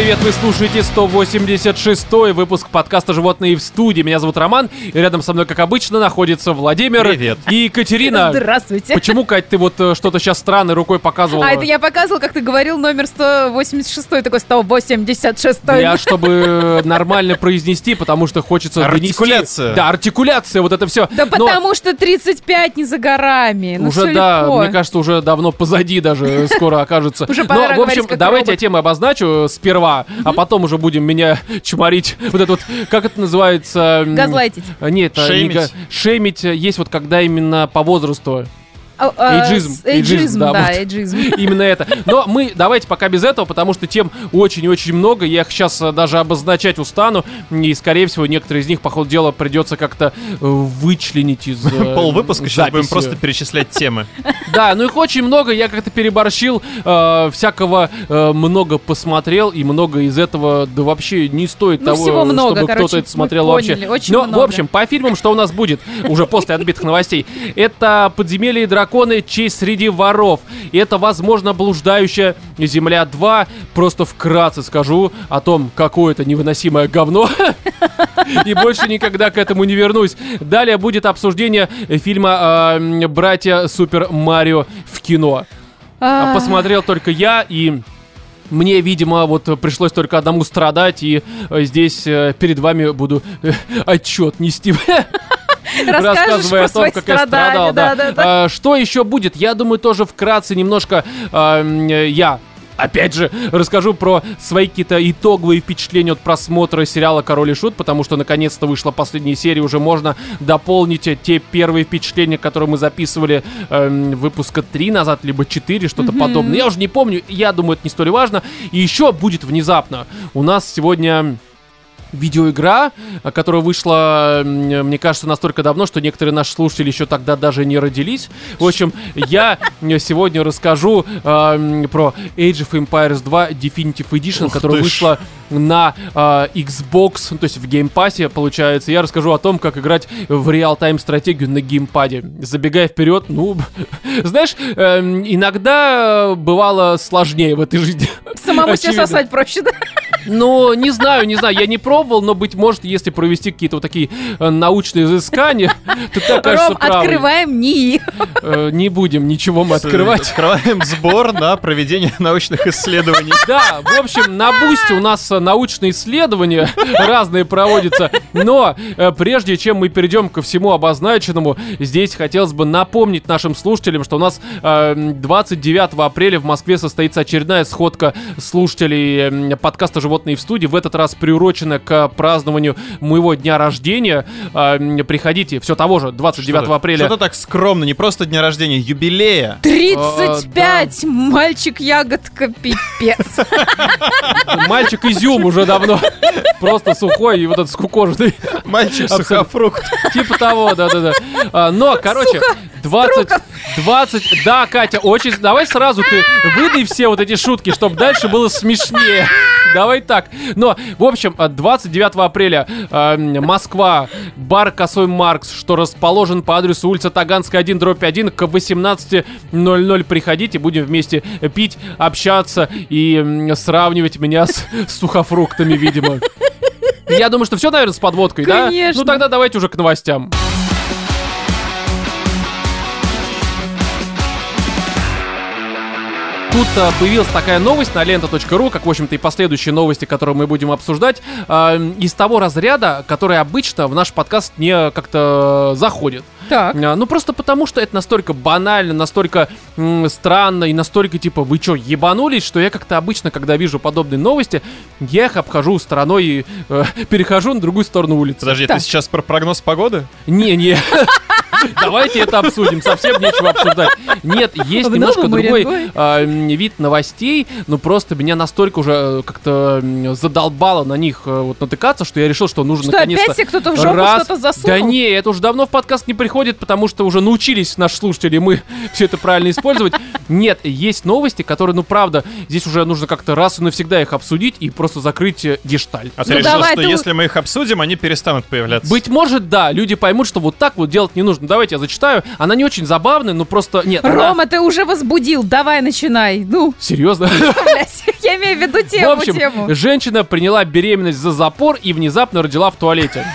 привет! Вы слушаете 186-й выпуск подкаста «Животные в студии». Меня зовут Роман, и рядом со мной, как обычно, находится Владимир. Привет. И Екатерина. Здравствуйте. Почему, Кать, ты вот что-то сейчас странной рукой показывала? А это я показывала, как ты говорил, номер 186-й, такой 186-й. Я, чтобы нормально произнести, потому что хочется артикуляция. Донести. Да, артикуляция, вот это все. Да но... потому что 35 не за горами. Ну, уже, да, легко. Мне кажется, уже давно позади даже скоро окажется. Уже пора говорить, как робот. В общем, давайте я тему обозначу сперва, а потом уже будем меня чморить. Вот это вот, как это называется? Газлайтить. Нет, шеймить есть вот когда именно по возрасту. Эйджизм, да, эйджизм. Вот. Именно это. Но мы давайте пока без этого, потому что тем очень-очень много. Я их сейчас даже обозначать устану. И, скорее всего, некоторые из них, по ходу дела, придется как-то вычленить из полвыпуска записи. Сейчас будем просто перечислять темы. Да, ну их очень много. Я как-то переборщил. Всякого много посмотрел. И много из этого, да вообще не стоит того, чтобы кто-то это смотрел вообще. Но, в общем, по фильмам, что у нас будет уже после отбитых новостей. Это «Подземелья и драконы», «Честь среди воров». И это, возможно, «Блуждающая земля 2». Просто вкратце скажу о том, какое это невыносимое говно. И больше никогда к этому не вернусь. Далее будет обсуждение фильма «Братья Супер Марио в кино». Посмотрел только я, и мне, видимо, вот пришлось только одному страдать. И здесь перед вами буду отчет нести. Рассказывая о том, как я страдал. Да. Что еще будет? Я думаю, тоже вкратце немножко я, опять же, расскажу про свои какие-то итоговые впечатления от просмотра сериала «Король и Шут», потому что наконец-то вышла последняя серия, уже можно дополнить те первые впечатления, которые мы записывали выпуска 3 назад, либо 4, что-то подобное. Я уже не помню, я думаю, это не столь важно. И еще будет внезапно. У нас сегодня... видеоигра, которая вышла, мне кажется, настолько давно, что некоторые наши слушатели еще тогда даже не родились. В общем, я сегодня расскажу про Age of Empires 2 Definitive Edition, которая вышла на Xbox, то есть в Game Pass'е, получается. Я расскажу о том, как играть в реал-тайм стратегию на геймпаде. Забегая вперед, ну, знаешь, иногда бывало сложнее в этой жизни. Самому себе сосать проще, да? Ну, не знаю, я не пробовал, но, быть может, если провести какие-то вот такие научные изыскания, то ты окажешься правым. Открываем НИИ. Не будем ничего мы открывать. Открываем сбор на проведение научных исследований. Да, в общем, на Бусти у нас научные исследования разные проводятся, но прежде чем мы перейдем ко всему обозначенному, здесь хотелось бы напомнить нашим слушателям, что у нас 29 апреля в Москве состоится очередная сходка слушателей подкаста «Животные в студии», в этот раз приурочено к празднованию моего дня рождения. Приходите, все того же, 29 апреля. Что-то так скромно, не просто дня рождения, юбилея. 35! Да. Мальчик-ягодка, пипец. Мальчик-изюм уже давно. Просто сухой и вот этот скукожный. Мальчик-сухофрукт. Типа того, да. Но, короче, 20... Да, Катя, очень... Давай сразу ты выдай все вот эти шутки, чтобы дальше было смешнее. Давай так. Но, в общем, 29 апреля Москва, бар «Косой Маркс», что расположен по адресу улица Таганская, 1/1, к 18:00. Приходите, будем вместе пить, общаться и сравнивать меня с сухофруктами, видимо. Я думаю, что все, наверное, с подводкой, конечно. Да? Ну тогда давайте уже к новостям. Тут появилась такая новость на лента.ру, как, в общем-то, и последующие новости, которые мы будем обсуждать, из того разряда, который обычно в наш подкаст не как-то заходит. Так. Ну, просто потому, что это настолько банально, настолько странно и настолько, типа, вы чё, ебанулись, что я как-то обычно, когда вижу подобные новости, я их обхожу стороной и перехожу на другую сторону улицы. Подожди, так. Ты сейчас про прогноз погоды? Не. Давайте это обсудим, совсем нечего обсуждать. Нет, есть немножко другой вид новостей, но просто меня настолько уже как-то задолбало на них вот натыкаться, что я решил, что нужно наконец-то... Что, опять кто-то в жопу что-то засунул? Да не, это уже давно в подкаст не приходит, потому что уже научились наши слушатели, мы все это правильно используем. использовать. Нет, есть новости, которые, ну правда, здесь уже нужно как-то раз и навсегда их обсудить и просто закрыть гештальт. А ты решил, что если мы их обсудим, они перестанут появляться? Быть может, да. Люди поймут, что вот так вот делать не нужно. Давайте я зачитаю. Она не очень забавная, но просто... нет. Рома, ты уже возбудил. Давай, начинай. Ну. Серьезно? Я имею в виду тему. В общем, женщина приняла беременность за запор и внезапно родила в туалете.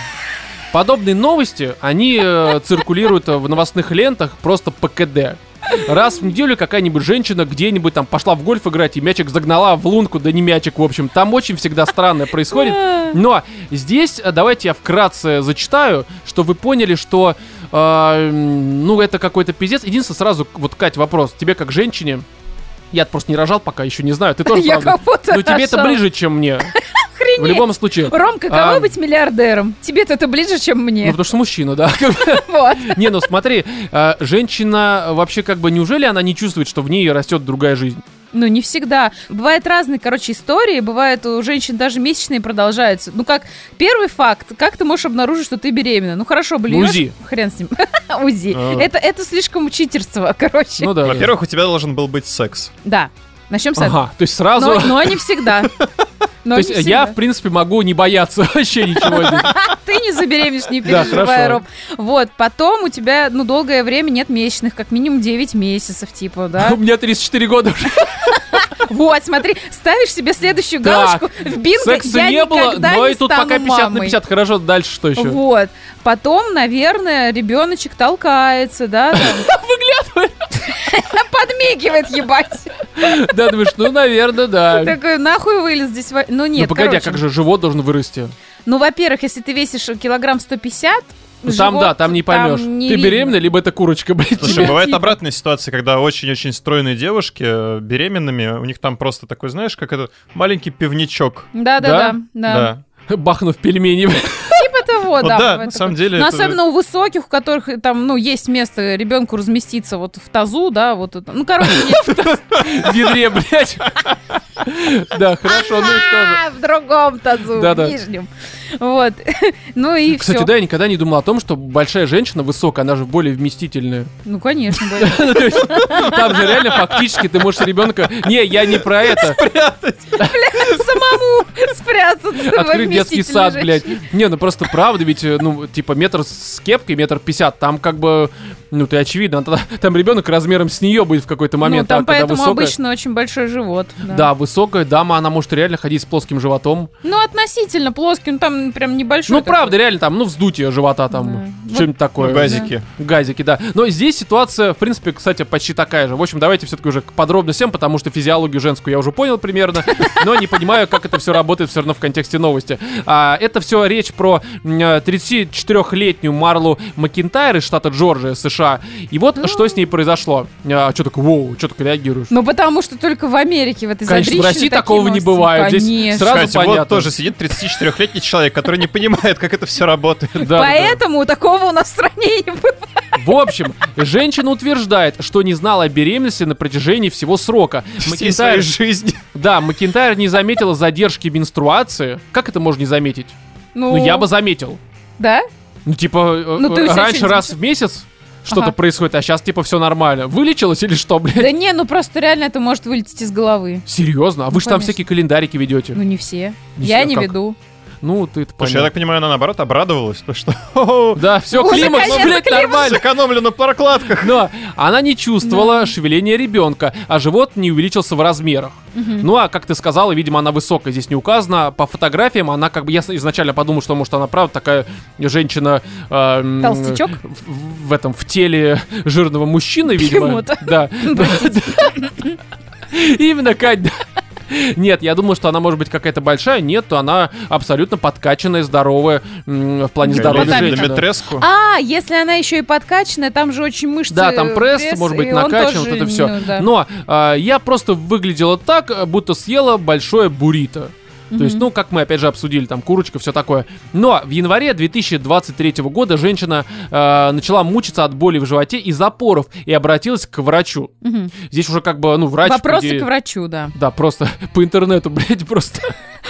Подобные новости, они циркулируют в новостных лентах просто по КД. Раз в неделю какая-нибудь женщина где-нибудь там пошла в гольф играть и мячик загнала в лунку, да не мячик, в общем. Там очень всегда странное происходит. Но здесь давайте я вкратце зачитаю, чтобы вы поняли, что ну это какой-то пиздец. Единственное, сразу, вот, Кать, вопрос. Тебе как женщине, я просто не рожал пока, еще не знаю, ты тоже, правда. Но тебе это ближе, чем мне. Охренеть. В любом случае. Ром, каково быть миллиардером? Тебе-то это ближе, чем мне. Ну, потому что мужчина, да. Не, ну смотри, женщина вообще как бы, неужели она не чувствует, что в ней растет другая жизнь? Ну, не всегда. Бывают разные, короче, истории. Бывают у женщин даже месячные продолжаются. Ну, как первый факт, как ты можешь обнаружить, что ты беременна? Ну, хорошо, блин. УЗИ. Хрен с ним. УЗИ. Это слишком читерство, короче. Ну да. Во-первых, у тебя должен был быть секс. Да. Начнем с этого. Ага, то есть сразу... Но не всегда. То есть я, в принципе, могу не бояться вообще ничего. Ты не забеременешь, не переживай, Роб. Вот, потом у тебя, ну, долгое время нет месячных, как минимум 9 месяцев, типа, да? У меня 34 года уже. Вот, смотри, ставишь себе следующую галочку в бинго, я никогда не стану мамой. Но и тут пока 50 на 50, хорошо, дальше что еще? Вот, потом, наверное, ребеночек толкается, да? Выглядывает. Подмигивает, ебать. Да, думаешь, ну, наверное, да. Такой, нахуй вылез здесь. Ну, нет, ну, погоди, короче. А как же живот должен вырасти? Ну, во-первых, если ты весишь 150 килограмм, ну, живот, там, да, там не поймешь. Там не ты беременна, либо это курочка, блядь. Слушай, бывает обратная ситуация, когда очень-очень стройные девушки беременными, у них там просто такой, знаешь, как это, маленький пивничок. Да. Бахнув пельмени, блядь. Вот, вот, да, на самом деле. Но это... Особенно у высоких, у которых там, ну, есть место ребенку разместиться вот в тазу, да, вот. Ну, короче, в ведре, блядь. Да, хорошо, ну и что же? В другом тазу, в нижнем. Вот. Ну и все. Кстати, да, я никогда не думал о том, что большая женщина высокая, она же более вместительная. Ну, конечно, да. Там же реально фактически ты можешь ребенка... Не, я не про это. Спрятать. Блядь, самому спрятаться. Открыть детский сад, блядь. Не, ну просто правда, ведь, ну, типа, 1 метр с кепкой, 1,50 метра, там как бы... Ну, ты очевидно, там ребенок размером с нее будет в какой-то момент. Ну, там поэтому высокая... обычно очень большой живот. Да, высокая дама, она может реально ходить с плоским животом. Ну, относительно плоский, ну, там прям небольшой. Ну, такой. Правда, реально там, ну, вздутие живота там, да. Что-нибудь вот такое. Газики. Да. Газики, да. Но здесь ситуация, в принципе, кстати, почти такая же. В общем, давайте все-таки уже к подробностям, потому что физиологию женскую я уже понял примерно, но не понимаю, как это все работает все равно в контексте новости. Это все речь про 34-летнюю Марлу Макентайр из штата Джорджия, США. И вот что с ней произошло. Что так, воу, что так реагируешь? Ну, потому что только в Америке в этой задрищены. Конечно, в России такого новости не бывает. Конечно. Здесь сразу кстати, понятно. Вот тоже сидит 34-летний человек, который не понимает, как это все работает. Поэтому такого у нас в стране не бывает. В общем, женщина утверждает, что не знала о беременности на протяжении всего срока. Всей своей жизни. Да, Макентайр не заметила задержки менструации. Как это можно не заметить? Ну, я бы заметил. Да? Ну, типа, раньше раз в месяц что-то происходит, а сейчас типа все нормально. Вылечилось или что, блядь? Да не, ну просто реально это может вылететь из головы. Серьезно? А вы же там всякие календарики ведете? Ну не все. Я не веду. Ну, ты это понял. Слушай, я так понимаю, она наоборот обрадовалась, что... Да, все, климакс, блядь, нормально. Сэкономлю на прокладках. Но она не чувствовала шевеления ребенка, а живот не увеличился в размерах. Ну, а как ты сказала, видимо, она высокая, здесь не указано. По фотографиям она как бы... Я изначально подумал, что, может, она правда такая женщина... Толстячок? В этом, в теле жирного мужчины, видимо. Да. Именно, Кать, да. Нет, я думал, что она может быть какая-то большая. Нет, то она абсолютно подкачанная, здоровая, в плане здоровья женщины. А, если она еще и подкачанная, там же очень мышцы. Да, там пресс может быть накачан, вот это все. Но я просто выглядела так, будто съела большое буррито. То есть, ну, как мы, опять же, обсудили, там, курочка, все такое. Но в январе 2023 года женщина начала мучиться от боли в животе и запоров и обратилась к врачу. Здесь уже как бы, ну, врач... Вопросы к врачу, да. Да, просто по интернету, блядь, просто...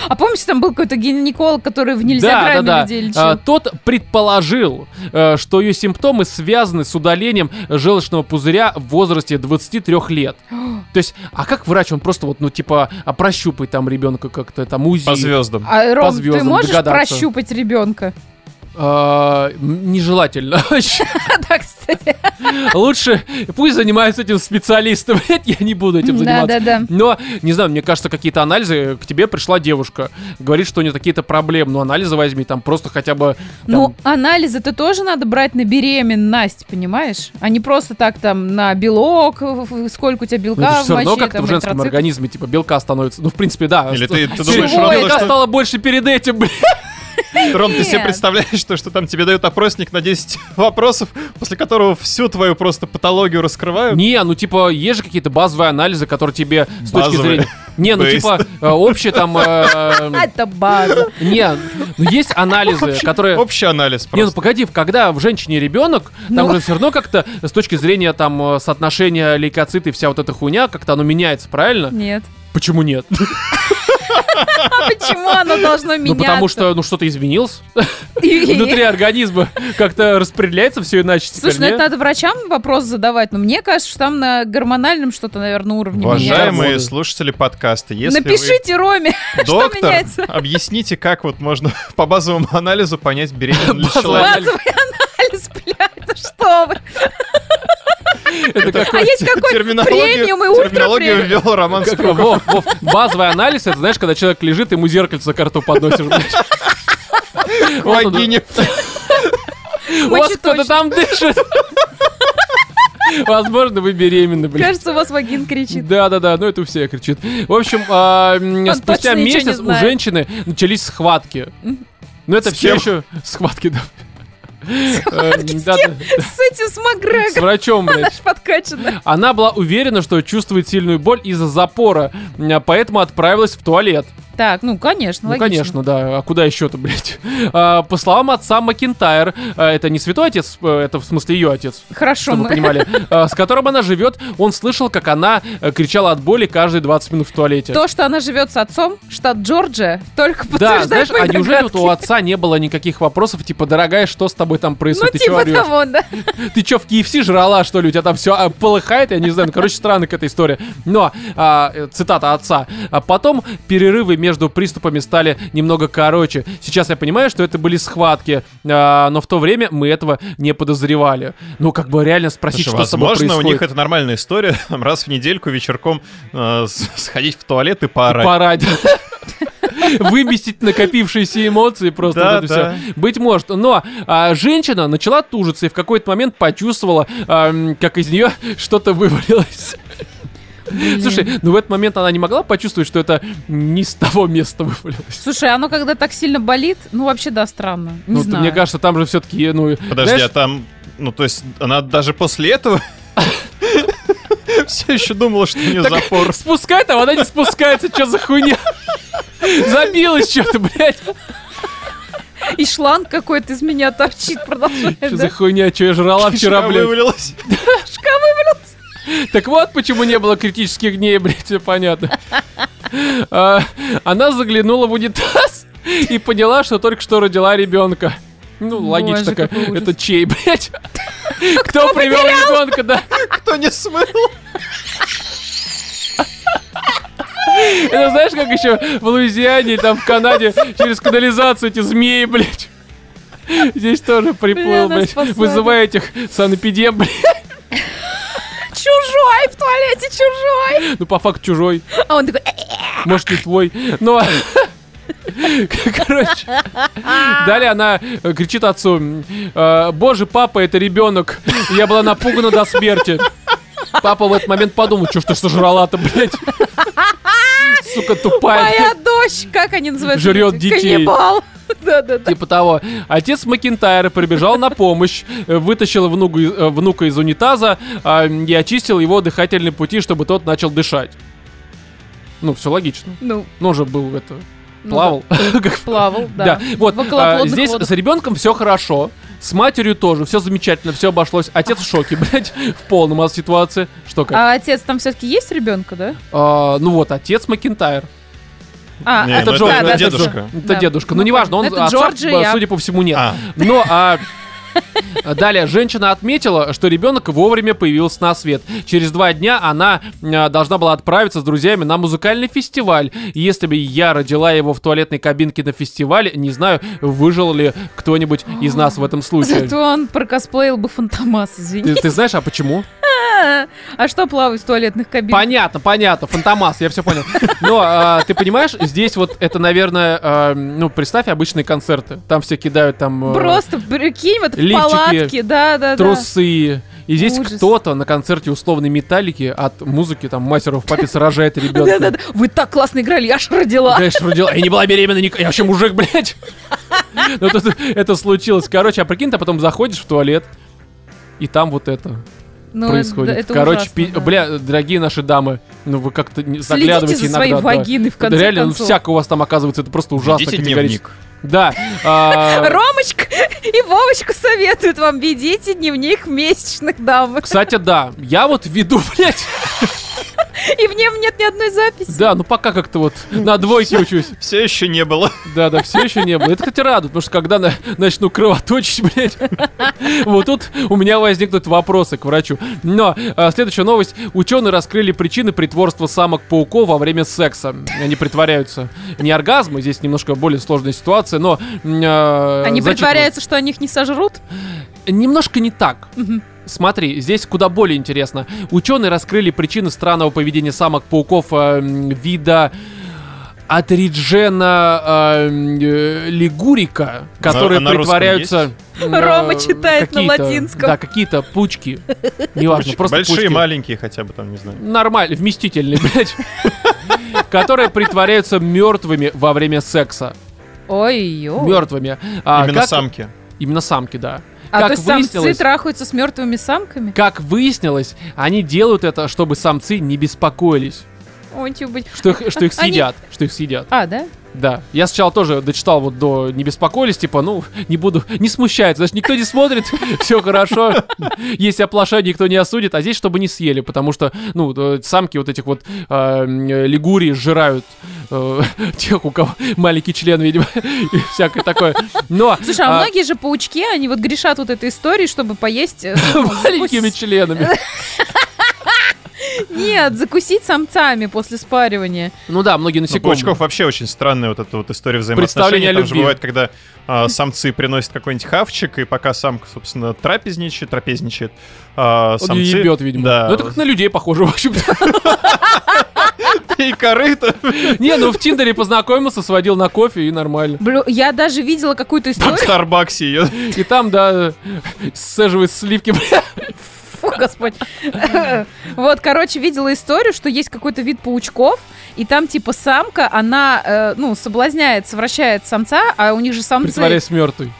А помните, там был какой-то гинеколог, который в нельзя людей лечил? Да. Тот предположил, что ее симптомы связаны с удалением желчного пузыря в возрасте 23 лет. То есть, а как врач? Он просто вот, ну, типа, прощупай там ребенка как-то, там УЗИ. По звездам. А, Ром, по звездам, ты можешь догадаться. Прощупать ребенка? Нежелательно. Да, кстати. Лучше пусть занимаются этим специалистом. Я не буду этим заниматься. Но, не знаю, мне кажется, какие-то анализы. К тебе пришла девушка, говорит, что у нее какие-то проблемы. Ну, анализы возьми, там просто хотя бы... Ну, анализы-то тоже надо брать на беременность, понимаешь? А не просто так там на белок, сколько у тебя белка в моче. Это все равно как-то в женском организме, типа, белка становится... Ну, в принципе, да. Или ты думаешь, белка стало больше перед этим, блин. Ром, ты себе представляешь, что там тебе дают опросник на 10 вопросов, после которого всю твою просто патологию раскрывают? Не, ну типа, есть же какие-то базовые анализы, которые тебе с точки зрения... Не, ну типа, общие там... Это база. Не, ну есть анализы, которые... Общий анализ просто. Не, ну погоди, когда в женщине ребенок, там уже все равно как-то с точки зрения там соотношения лейкоциты и вся вот эта хуйня, как-то оно меняется, правильно? Нет. Почему нет? Почему оно должно меняться? Ну, потому что, ну, что-то изменилось. Внутри организма как-то распределяется все иначе. Слушай, ну это надо врачам вопрос задавать, но мне кажется, что там на гормональном что-то, наверное, уровне меняется. Уважаемые слушатели подкаста, если напишите Роме, что меняется. Доктор, объясните, как вот можно по базовому анализу понять, беременный ли человек. Базовый анализ, блядь, ну что вы... А есть какой-то премиум и ультра терминологию ввел Роман Струков. Вов, базовый анализ, это, знаешь, когда человек лежит, ему зеркальце ко рту подносишь. Вагиня. У вас кто-то там дышит. Возможно, вы беременны, блин. Кажется, у вас вагин кричит. Да-да-да, ну это у всех кричит. В общем, спустя месяц у женщины начались схватки. Ну это все еще схватки, да. С этим, с Макгрегором. С врачом, блядь. Она ж подкачана. Она была уверена, что чувствует сильную боль из-за запора, поэтому отправилась в туалет. Так, ну, конечно, логично. Ну, конечно, да. А куда еще-то, блядь? По словам отца Макентайр, это не святой отец, это в смысле ее отец. Хорошо. Чтобы мы понимали. С которым она живет, он слышал, как она кричала от боли каждые 20 минут в туалете. То, что она живет с отцом, штат Джорджия, только подтверждает мои догадки. Да, знаешь, а неужели вот у отца не было никаких вопросов, типа, дорогая, что с тобой там происходит? Ну, типа того, да. Ты че, в KFC жрала, что ли? У тебя там все полыхает, я не знаю. Ну, короче, странная какая-то история. Но, цитата отца. Потом перерывы между приступами стали немного короче. Сейчас я понимаю, что это были схватки, но в то время мы этого не подозревали. Ну, как бы реально спросить, слушай, что с собой происходит. Возможно, у них это нормальная история. Там, раз в недельку вечерком сходить в туалет и поорать. Выместить накопившиеся эмоции просто да, вот это да. Все. Быть может. Но женщина начала тужиться и в какой-то момент почувствовала, как из нее что-то вывалилось. Блин. Слушай, ну в этот момент она не могла почувствовать, что это не с того места вывалилось. Слушай, оно когда так сильно болит, ну вообще да, странно. Не знаю. Мне кажется, там же все-таки, ну... Подожди, знаешь... а там, ну то есть она даже после этого... Все еще думала, что у нее запор. Спускай там, она не спускается, что за хуйня? Забилась что-то, блядь. И шланг какой-то из меня торчит, продолжает. Что за хуйня, что я жрала вчера, блядь? Шка вывалилась. Шка вывалилась. Так вот, почему не было критических дней, блядь, все понятно. Она заглянула в унитаз и поняла, что только что родила ребенка. Ну, логично, такая, это чей, блядь? Кто привел ребенка, да? Кто не смыл? Это знаешь, как еще в Луизиане, там в Канаде, через канализацию эти змеи, блядь. Здесь тоже приплыл, блядь. Вызывая этих санэпидем, блядь. Чужой в туалете, чужой. Ну, по факту чужой. А он такой... Может, не твой. Но... Короче. Далее она кричит отцу. Боже, папа, это ребенок. Я была напугана до смерти. Папа в этот момент подумал, что ж ты сожрала-то, блядь. Сука тупая. Моя дочь, как они называют? Жрет детей. Каннибал. Да-да-да. Типа того. Отец Макентайра прибежал на помощь, вытащил внука из унитаза и очистил его дыхательные пути, чтобы тот начал дышать. Ну, все логично. Ну, уже был это... Плавал. Плавал, да. Вот, здесь с ребенком все хорошо. С матерью тоже, все замечательно, все обошлось. Отец в шоке, блядь, в полном от ситуации. Что как? А отец там все-таки есть ребенка, да? Ну вот, отец Макентайр. Это Джорджия. Это дедушка. Ну, неважно, он отца, судя по всему, нет. Но... Далее, женщина отметила, что ребенок вовремя появился на свет. Через 2 дня она должна была отправиться с друзьями на музыкальный фестиваль. Если бы я родила его в туалетной кабинке на фестивале, не знаю, выжил ли кто-нибудь из нас в этом случае. Зато он прокосплеил бы Фантомас, извини. Ты знаешь, а почему? А что плавать в туалетных кабинках? Понятно, Фантомас, я все понял. Но ты понимаешь, здесь вот это, наверное, ну, представь обычные концерты. Там все кидают там... Просто, прикинь, вот в палатке, да-да-да. Трусы. И здесь ужас. Кто-то на концерте условной металлики от музыки, там, мастеров папец рожает ребенка. Да-да-да, вы так классно играли, я аж родила. Я не была беременна, я вообще мужик, блядь. Но это случилось. Короче, а прикинь, ты потом заходишь в туалет, и там вот это... Но происходит. Это короче, ужасно, да. Бля, дорогие наши дамы, ну вы как-то заглядываете за иногда. Следите за своей вагиной, в конце реально, концов. Ну всяко у вас там оказывается, это просто ужасно. Ведите дневник. Да. Ромочка и Вовочка советуют вам, ведите дневник месячных дам. Кстати, да, я вот веду, блядь. И в нем нет ни одной записи. Да, ну пока как-то вот на двойке учусь. Все еще не было. Да, все еще не было. Это, кстати, радует, потому что когда начну кровоточить, блядь, вот тут у меня возникнут вопросы к врачу. Но следующая новость. Ученые раскрыли причины притворства самок-пауков во время секса. Они притворяются. Не оргазмы, здесь немножко более сложная ситуация, но... Они притворяются, что они их не сожрут? Немножко не так. Смотри, здесь куда более интересно. Ученые раскрыли причины странного поведения самок-пауков вида атриджена лигурика, которые притворяются... Рома читает на латинском. Да, какие-то пучки. Неважно, просто пучки. Большие, маленькие хотя бы там, не знаю. Нормально, вместительные, блядь. Которые притворяются мертвыми во время секса. Ой-ё. Мертвыми. Именно самки. Именно самки, да. А как то самцы трахаются с мертвыми самками? Как выяснилось, они делают это, чтобы самцы не беспокоились. Ой, что их съедят. Они... Что их съедят. А, да? Да. Я сначала тоже дочитал вот до «не беспокоились», типа, ну, не буду, не смущается. Значит, никто не смотрит, все хорошо. Есть оплошение, никто не осудит. А здесь, чтобы не съели, потому что, ну, самки вот этих вот лигурий сжирают тех, у кого маленький член, видимо, и всякое такое. Но... Слушай, а многие же паучки, они вот грешат вот этой историей, чтобы поесть... Маленькими членами. Нет, закусить самцами после спаривания. Ну да, многие насекомые. У паучков вообще очень странная вот эта вот история взаимоотношений. Там же бывает, когда самцы приносят какой-нибудь хавчик, и пока самка, собственно, трапезничает, самцы... Он ебет, видимо. Да. Ну это как на людей похоже, в общем-то. И корыто. Не, ну в Тиндере познакомился, сводил на кофе и нормально. Я даже видела какую-то историю. В Старбаксе ее. И там, да, сцеживает сливки, бля. О, Господь. Вот, короче, видела историю, что есть какой-то вид паучков, и там, типа, самка, она, ну, соблазняет, совращает самца, а у них же самцы... Притворяясь мертвой.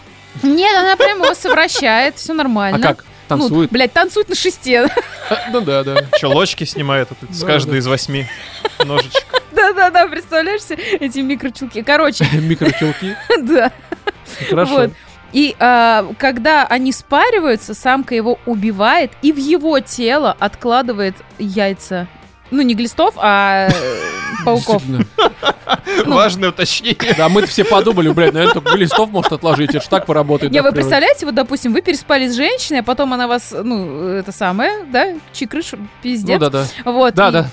Нет, она прям его совращает, все нормально. А как? Танцует? Ну, блядь, танцует на шесте. Ну да. Челочки снимает с каждой из 8 ножичек. Да, представляешь себе эти микрочелки? Короче. Микрочелки? Да. Хорошо. И когда они спариваются, самка его убивает и в его тело откладывает яйца. Ну, не глистов, а пауков. Важное уточнение. Да, мы-то все подумали, блядь, наверное, только глистов может отложить, это ж так поработает. Не, вы представляете, вот, допустим, вы переспали с женщиной, а потом она вас, ну, это самое, да, чикрыш, пиздец. Ну, да-да. Да-да,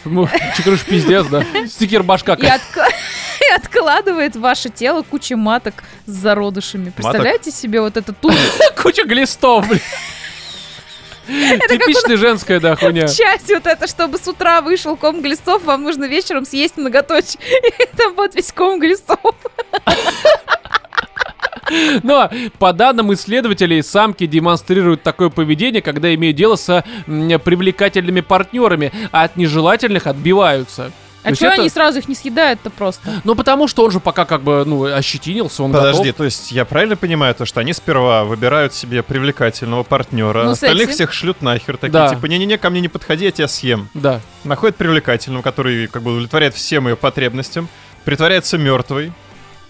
чикрыш, пиздец, да. Стикер башка. И откладывает в ваше тело кучу маток с зародышами. Представляете себе вот это тут? Куча глистов, блядь. Типичная женская, да, хуйня. Часть вот это, чтобы с утра вышел ком глистов, вам нужно вечером съесть многоточие. И там вот весь ком глистов. Но, по данным исследователей, самки демонстрируют такое поведение, когда имеют дело с привлекательными партнерами, а от нежелательных отбиваются. А чего они сразу их не съедают-то просто? Ну, потому что он же пока как бы, ну, ощетинился, он готов. Подожди, то есть я правильно понимаю то, что они сперва выбирают себе привлекательного партнера, остальных всех шлют нахер, такие типа, не-не-не, ко мне не подходи, я тебя съем. Да. Находят привлекательного, который как бы удовлетворяет всем ее потребностям, притворяется мертвой,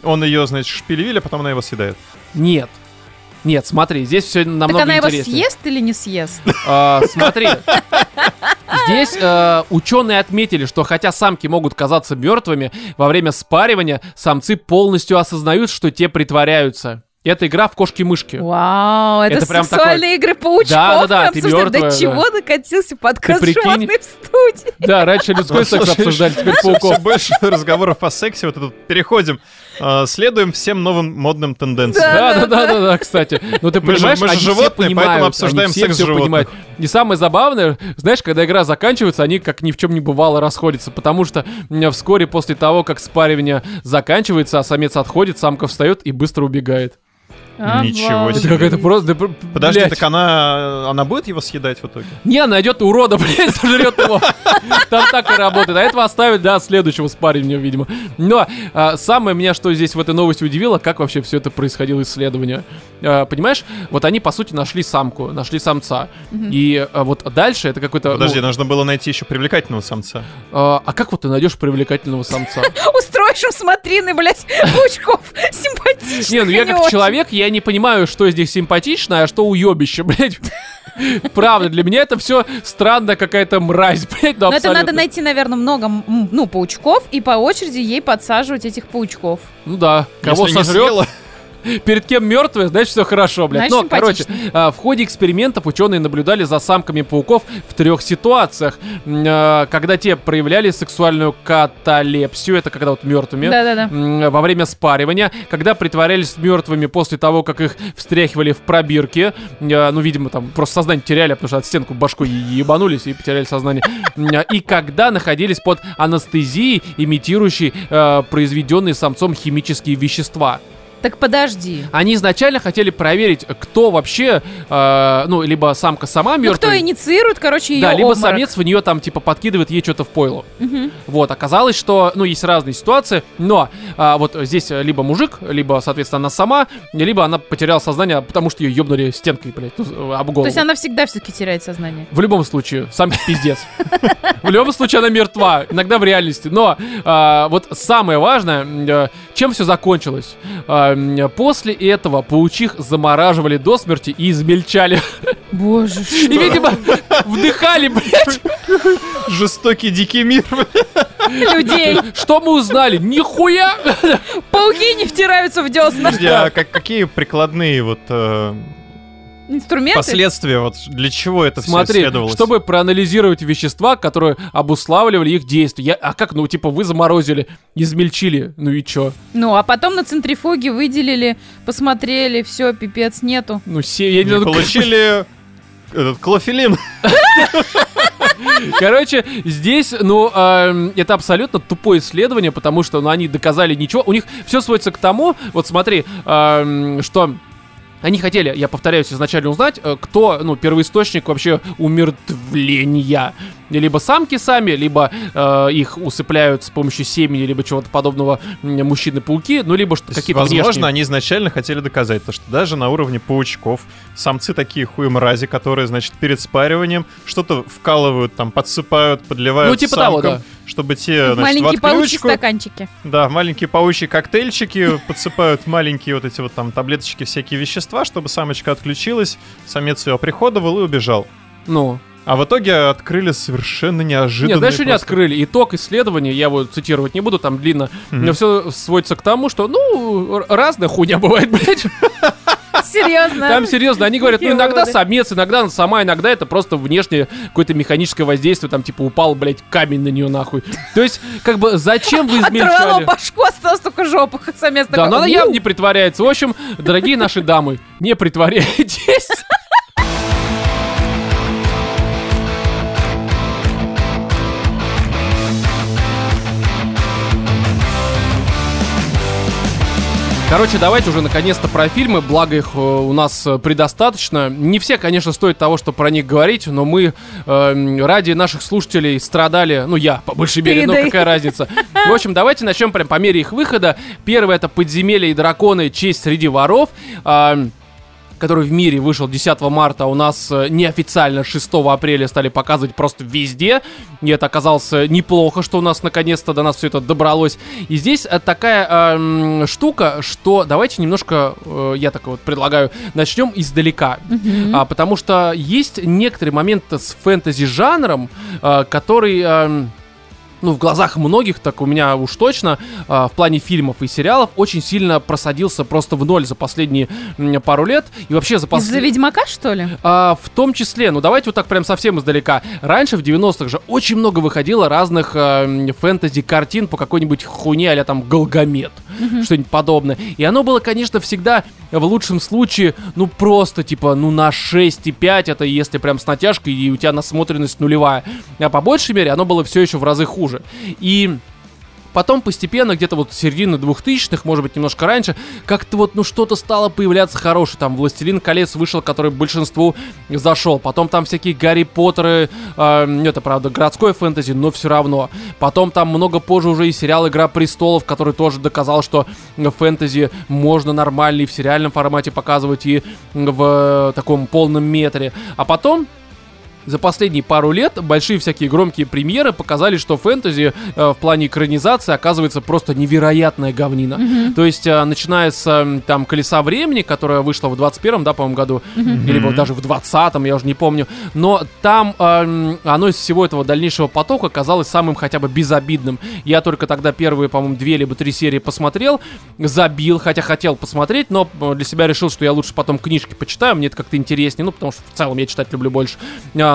он ее, значит, шпилевили, а потом она его съедает. Нет, смотри, здесь все намного интереснее. Так она его съест или не съест? Смотри, Здесь ученые отметили, что хотя самки могут казаться мертвыми, во время спаривания самцы полностью осознают, что те притворяются. Это игра в кошки-мышки. Вау, это прям сексуальные такой... игры паучков. Да, ты мертвая. До чего докатился подкаст «Животные в студии». Да, раньше людской секс обсуждали, теперь пауков. Все больше разговоров о сексе, вот этот переходим. Следуем всем новым модным тенденциям. Да, кстати. Ну ты понимаешь, мы же животные, понимают, поэтому обсуждаем секс животных. И самое забавное, знаешь, когда игра заканчивается, они как ни в чем не бывало расходятся, потому что вскоре после того, как спаривание заканчивается, а самец отходит, самка встает и быстро убегает. Ничего себе. Это какая-то просто... Подожди, так она будет его съедать в итоге? Не, она найдет урода, блядь, сожрет его. Там так и работает. А этого оставит до следующего спаривания, видимо. Но самое меня, что здесь в этой новости удивило, как вообще все это происходило исследование. Понимаешь, вот они, по сути, нашли самку, нашли самца. И вот дальше это какой-то... Подожди, нужно было найти еще привлекательного самца. А как вот ты найдешь привлекательного самца? Устроишь усмотрины, блядь, паучков симпатичных. Не, ну я как человек, я не понимаю, что здесь симпатично, а что уебище, блядь. Правда, для меня это все странно, какая-то мразь, блядь. Но это надо найти, наверное, много, ну, паучков, и по очереди ей подсаживать этих паучков. Ну да, кого сожрёт. Перед кем мертвые, значит, все хорошо, блядь. Значит, но, короче, в ходе экспериментов ученые наблюдали за самками пауков в 3 ситуациях. Когда те проявляли сексуальную каталепсию, это когда вот мертвыми, во время спаривания, когда притворялись мертвыми после того, как их встряхивали в пробирке, ну, видимо, там просто сознание теряли, потому что от стенку башку ебанулись и потеряли сознание. И когда находились под анестезией, имитирующей произведенные самцом химические вещества. Так подожди. Они изначально хотели проверить, кто вообще, ну, либо самка сама мертвая. Ну, кто инициирует, короче, ее обморок. Да, либо самец в нее там, типа, подкидывает ей что-то в пойло. Угу. Вот, оказалось, что, ну, есть разные ситуации, но вот здесь либо мужик, либо, соответственно, она сама, либо она потеряла сознание, потому что ее ебнули стенкой, блядь, об голову. То есть она всегда все-таки теряет сознание? В любом случае, самка пиздец. В любом случае она мертва, иногда в реальности. Но вот самое важное, чем все закончилось? После этого паучих замораживали до смерти и измельчали. Боже, что? И, видимо, вдыхали, блядь. Жестокий дикий мир. Людей. Что мы узнали? Нихуя! Пауки не втираются в десна. Подожди, а какие прикладные вот... Инструменты? Последствия, вот для чего это все исследовалось? Чтобы проанализировать вещества, которые обуславливали их действия. А как, ну, типа, вы заморозили, измельчили, ну и чё? Ну, а потом на центрифуге выделили, посмотрели, все, пипец, нету. Ну, все... Получили... Этот клофелин. Короче, здесь, ну, это абсолютно тупое исследование, потому что, ну, они доказали ничего. У них все сводится к тому, вот смотри, что... Они хотели, я повторяюсь, изначально узнать, кто, ну, первоисточник вообще умертвления. Либо самки сами, либо их усыпляют с помощью семени, либо чего-то подобного мужчины-пауки, ну, либо что-то какие-то возможно, внешние. Они изначально хотели доказать, то, что даже на уровне паучков самцы такие хуемрази, которые, значит, перед спариванием что-то вкалывают, там, подсыпают, подливают ну, типа самкам, того, да. Чтобы те, значит, маленькие паучьи стаканчики. Да, маленькие паучьи коктейльчики подсыпают маленькие вот эти вот там таблеточки, всякие вещества, чтобы самочка отключилась, самец ее оприходовал и убежал. Ну... А в итоге открыли совершенно неожиданно. Нет, знаешь, что не открыли? Итог исследования, я его цитировать не буду, там длинно. Но все сводится к тому, что, ну, разная хуйня бывает, блядь. Серьезно? Там серьезно. Они говорят, ну, иногда самец, иногда она сама, иногда это просто внешнее какое-то механическое воздействие, там, типа, упал, блядь, камень на нее нахуй. То есть, как бы, зачем вы измельчали? Оторвало башку, осталось только жопу, самец такой. Да, но она явно не притворяется. В общем, дорогие наши дамы, не притворяйтесь. Короче, давайте уже наконец-то про фильмы, благо их у нас предостаточно. Не все, конечно, стоит того, что про них говорить, но мы ради наших слушателей страдали, ну я, по большей мере, но какая разница. В общем, давайте начнем прям по мере их выхода. Первое — это «Подземелья и драконы. Честь среди воров». который в мире вышел 10 марта, у нас неофициально 6 апреля стали показывать просто везде. И это оказалось неплохо, что у нас наконец-то до нас все это добралось. И здесь такая штука, что давайте немножко, я так вот предлагаю, начнем издалека. Потому что есть некоторые моменты с фэнтези-жанром, который... в глазах многих, так у меня уж точно, в плане фильмов и сериалов очень сильно просадился просто в ноль за последние пару лет. И вообще за последние... Из-за «Ведьмака», что ли? В том числе. Ну, давайте вот так прям совсем издалека. Раньше, в 90-х же, очень много выходило разных фэнтези-картин по какой-нибудь хуйне, а-ля там «Галгамет», что-нибудь подобное. И оно было, конечно, всегда, в лучшем случае, ну, просто, типа, ну, на 6,5, это если прям с натяжкой, и у тебя насмотренность нулевая. А по большей мере, оно было все еще в разы хуже. И потом постепенно, где-то вот середина 2000-х, может быть, немножко раньше, как-то вот, ну, что-то стало появляться хорошее. Там «Властелин колец» вышел, который большинству зашел. Потом там всякие «Гарри Поттеры», это, правда, городской фэнтези, но все равно. Потом там много позже уже и сериал «Игра престолов», который тоже доказал, что фэнтези можно нормально и в сериальном формате показывать, и в таком полном метре. А потом... За последние пару лет большие всякие громкие премьеры показали, что фэнтези в плане экранизации оказывается просто невероятная говнина. То есть, начиная с там «Колеса времени», которая вышла в 21-м, да, по-моему, году, или даже в 20-м, я уже не помню, но там оно из всего этого дальнейшего потока казалось самым хотя бы безобидным. Я только тогда первые, по-моему, 2 либо 3 серии посмотрел, забил, хотя хотел посмотреть, но для себя решил, что я лучше потом книжки почитаю, мне это как-то интереснее, ну, потому что в целом я читать люблю больше.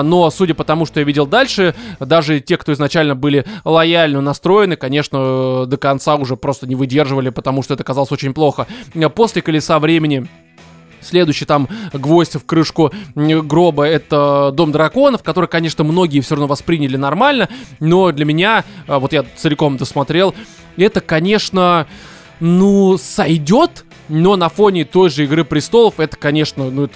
Но, судя по тому, что я видел дальше, даже те, кто изначально были лояльно настроены, конечно, до конца уже просто не выдерживали, потому что это казалось очень плохо. После «Колеса времени» следующий там гвоздь в крышку гроба — это «Дом драконов», который, конечно, многие все равно восприняли нормально, но для меня, вот я целиком досмотрел, это, конечно, ну, сойдет. Но на фоне той же «Игры престолов» это, конечно,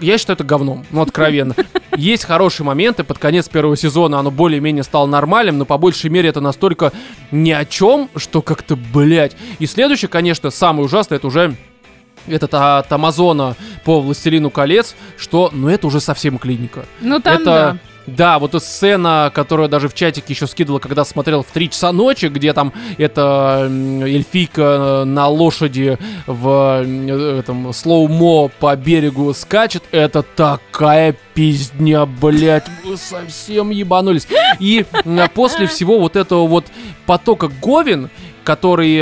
я считаю это говном, откровенно. Есть хорошие моменты, под конец первого сезона оно более-менее стало нормальным, но по большей мере это настолько ни о чем, что как-то, блять. И следующее, конечно, самое ужасное, это уже... Этот от «Амазона» по «Властелину колец», что, ну, это уже совсем клиника. Ну, там, это... Да, вот сцена, которую даже в чатике еще скидывала, когда смотрел в 3 часа ночи, где там эта эльфийка на лошади в этом слоумо по берегу скачет. Это такая пиздня, блять, вы совсем ебанулись. И после всего вот этого вот потока говен, который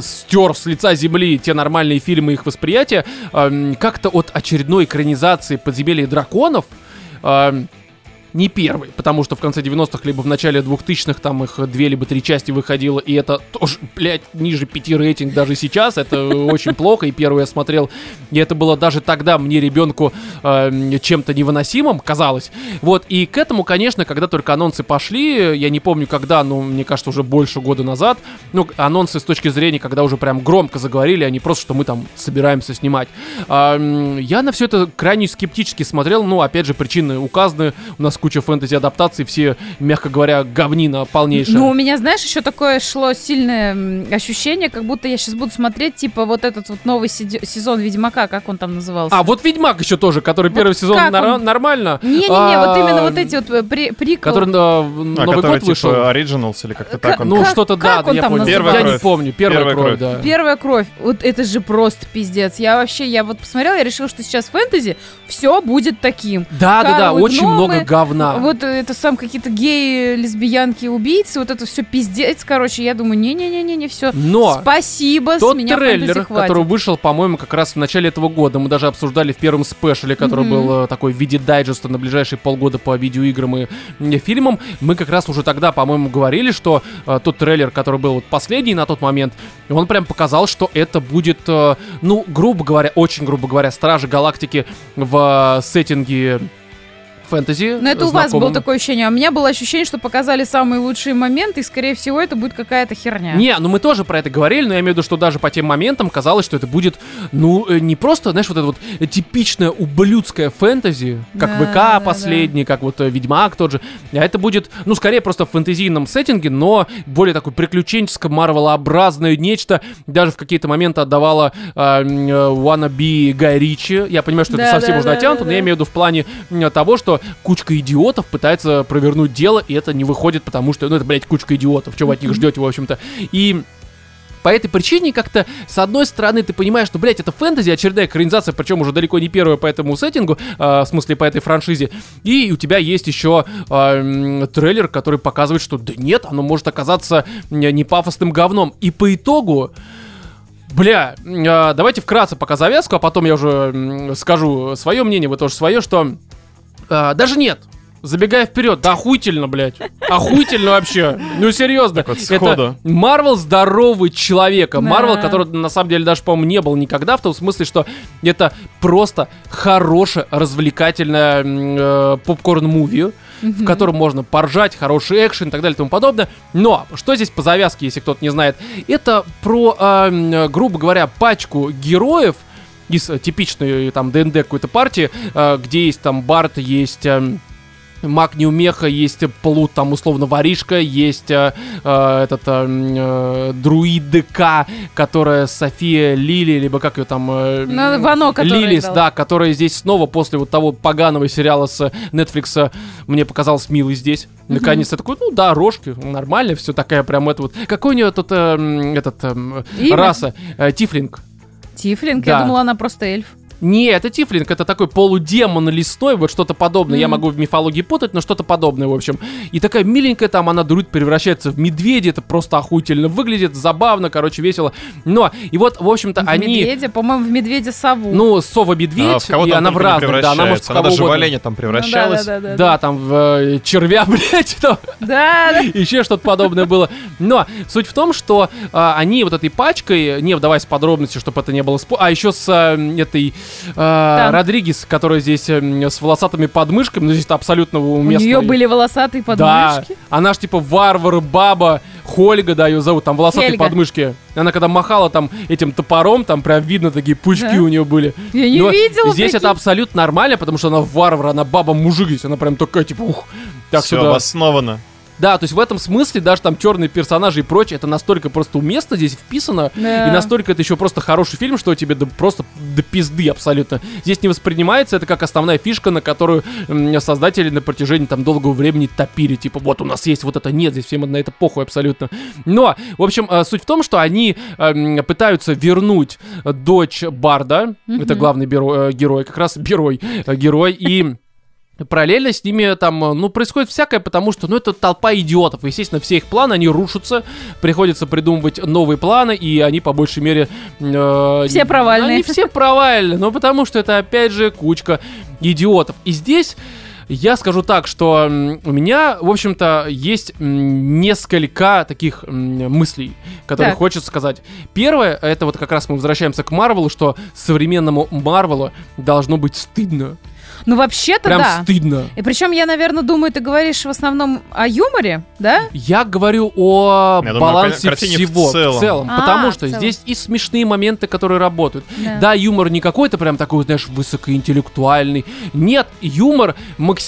стер с лица земли те нормальные фильмы, их восприятие, как-то от очередной экранизации «Подземелья и драконов», не первый, потому что в конце 90-х либо в начале 2000-х там их 2 либо 3 части выходило, и это тоже, блядь, ниже 5 рейтинг даже сейчас, это очень плохо, и первый я смотрел, и это было даже тогда мне, ребенку, чем-то невыносимым казалось, вот, и к этому, конечно, когда только анонсы пошли, я не помню когда, но мне кажется, уже больше года назад, ну, анонсы с точки зрения, когда уже прям громко заговорили, а не просто, что мы там собираемся снимать, я на все это крайне скептически смотрел, ну, опять же, причины указаны, у нас куча фэнтези-адаптаций, все, мягко говоря, говнина полнейшая. Ну, у меня, знаешь, еще такое шло сильное ощущение, как будто я сейчас буду смотреть, типа, вот этот вот новый сезон «Ведьмака», как он там назывался? А, вот «Ведьмак» еще тоже, который вот первый сезон нормально. Не-не-не, вот именно вот эти вот приколы. Который Новый год вышел. Типа «Originals» или как-то так он. Ну, что-то, да, я помню. Я не помню. «Первая кровь», да. «Первая кровь». Вот это же просто пиздец. Я вообще, я вот посмотрела, я решила, что сейчас фэнтези все будет таким. Да-да-да, очень много говна. Вот это сам какие-то геи, лесбиянки, убийцы, вот это все пиздец, короче, я думаю, не-не-не-не, все. Но спасибо, с меня фэнтези хватит. Тот трейлер, который вышел, по-моему, как раз в начале этого года, мы даже обсуждали в первом спешале, который был такой в виде дайджеста на ближайшие полгода по видеоиграм и фильмам, мы как раз уже тогда, по-моему, говорили, что тот трейлер, который был вот последний на тот момент, он прям показал, что это будет, грубо говоря, очень грубо говоря, «Стражи Галактики» в сеттинге... фэнтези. Но это у вас было такое ощущение. А у меня было ощущение, что показали самые лучшие моменты, и, скорее всего, это будет какая-то херня. Не, ну мы тоже про это говорили, но я имею в виду, что даже по тем моментам казалось, что это будет, ну, не просто, знаешь, вот это вот типичное ублюдское фэнтези, как да, ВК последний, да, как вот Ведьмак тот же. А это будет, ну, скорее просто в фэнтезийном сеттинге, но более такой приключенческое, марвелообразное нечто. Даже в какие-то моменты отдавало wannabe Гай Ричи. Я понимаю, что да, это совсем да, уже натянуто, да, да, но я имею в виду в плане того, что кучка идиотов пытается провернуть дело, и это не выходит, потому что, ну, это, блядь, кучка идиотов, чего вы от них ждете, в общем-то. И по этой причине как-то, с одной стороны, ты понимаешь, что, блядь, это фэнтези, очередная экранизация, причем уже далеко не первая по этому сеттингу, в смысле, по этой франшизе, и у тебя есть еще трейлер, который показывает, что да нет, оно может оказаться не пафосным говном. И по итогу, бля, давайте вкратце пока завязку, а потом я уже скажу свое мнение, вы тоже свое, что даже нет. Забегая вперед, да охуительно, блядь. Охуительно вообще. Ну, серьезно. Вот, это Marvel здоровый человека. Marvel, который, на самом деле, даже, по-моему, не был никогда. В том смысле, что это просто хорошая, развлекательная попкорн-муви, в котором можно поржать, хороший экшен и так далее и тому подобное. Но что здесь по завязке, если кто-то не знает? Это про, грубо говоря, пачку героев из типичной там ДНД какой-то партии, где есть там Барт, есть... Маг неумеха, есть плут, там, условно, воришка, есть друидка, которая София Лили, либо как ее там... Вано, Лилис, да, которая здесь снова после вот того поганого сериала с Netflix мне показалось милой здесь. Наконец-то такой, ну да, рожки, нормально, все такая прям это вот... Какой у нее тут раса? Тифлинг. Тифлинг? Да. Я думала, она просто эльф. Не, это тифлинг, это такой полудемон лесной, вот что-то подобное. Я могу в мифологии путать, но что-то подобное, в общем. И такая миленькая там, она друид превращается в медведя, это просто охуительно выглядит, забавно, короче, весело. Но, и вот, в общем-то, они... Медведя, по-моему, в медведя сову. Ну, сова-медведь, и она в разных, да, она может в кого угодно. Она даже в оленя там превращалась. Ну, да, там в червя, блядь, там. Да, да. Еще что-то подобное было. Но суть в том, что они вот этой пачкой, не вдаваясь в подробности, чтобы это не было... А еще с этой... Родригес, которая здесь с волосатыми подмышками, ну здесь абсолютно уместно. У нее были волосатые подмышки? Да, она ж типа варвар, баба, Хольга, да, ее зовут, там волосатые Хельга. Подмышки. Она когда махала там этим топором, там прям видно такие пучки да. у нее были. Я не видела здесь такие. Это абсолютно нормально, потому что она варвар, она баба-мужик здесь, она прям такая типа ух. Так все сюда. Обосновано. Да, то есть в этом смысле даже там черные персонажи и прочее, это настолько просто уместно здесь вписано, yeah. и настолько это еще просто хороший фильм, что тебе просто до пизды абсолютно. Здесь не воспринимается это как основная фишка, на которую создатели на протяжении там долгого времени топили. Типа вот у нас есть, вот это нет, здесь всем на это похуй абсолютно. Но, в общем, суть в том, что они пытаются вернуть дочь Барда, это главный герой, как раз герой, и... Параллельно с ними там, ну, происходит всякое, потому что, ну, это толпа идиотов. Естественно, все их планы, они рушатся, приходится придумывать новые планы, и они, по большей мере... все провальные. Они все провальные, но потому что это, опять же, кучка идиотов. И здесь... Я скажу так, что у меня, в общем-то, есть несколько таких мыслей, которые хочется сказать. Первое, это вот как раз мы возвращаемся к Марвелу, что современному Марвелу должно быть стыдно. Ну вообще-то прям да. Прям стыдно. И причем я, наверное, думаю, ты говоришь в основном о юморе, да? Я говорю о балансе всего. В целом. Потому что здесь и смешные моменты, которые работают. Да, юмор не какой-то прям такой, знаешь, высокоинтеллектуальный. Нет, юмор... максимально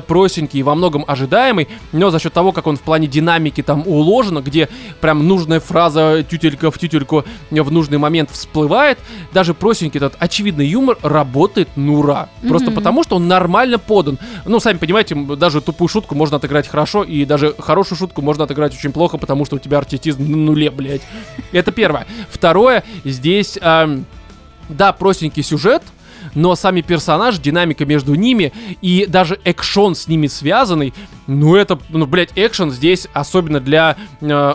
простенький и во многом ожидаемый, но за счет того, как он в плане динамики там уложен, где прям нужная фраза тютелька в тютельку в нужный момент всплывает, даже простенький этот очевидный юмор работает ну ура. Просто потому, что он нормально подан. Ну, сами понимаете, даже тупую шутку можно отыграть хорошо, и даже хорошую шутку можно отыграть очень плохо, потому что у тебя артистизм на нуле, блядь. Это первое. Второе, здесь, да, простенький сюжет, но сами персонажи, динамика между ними и даже экшон с ними связанный, Ну это, ну, блядь, экшен здесь, особенно для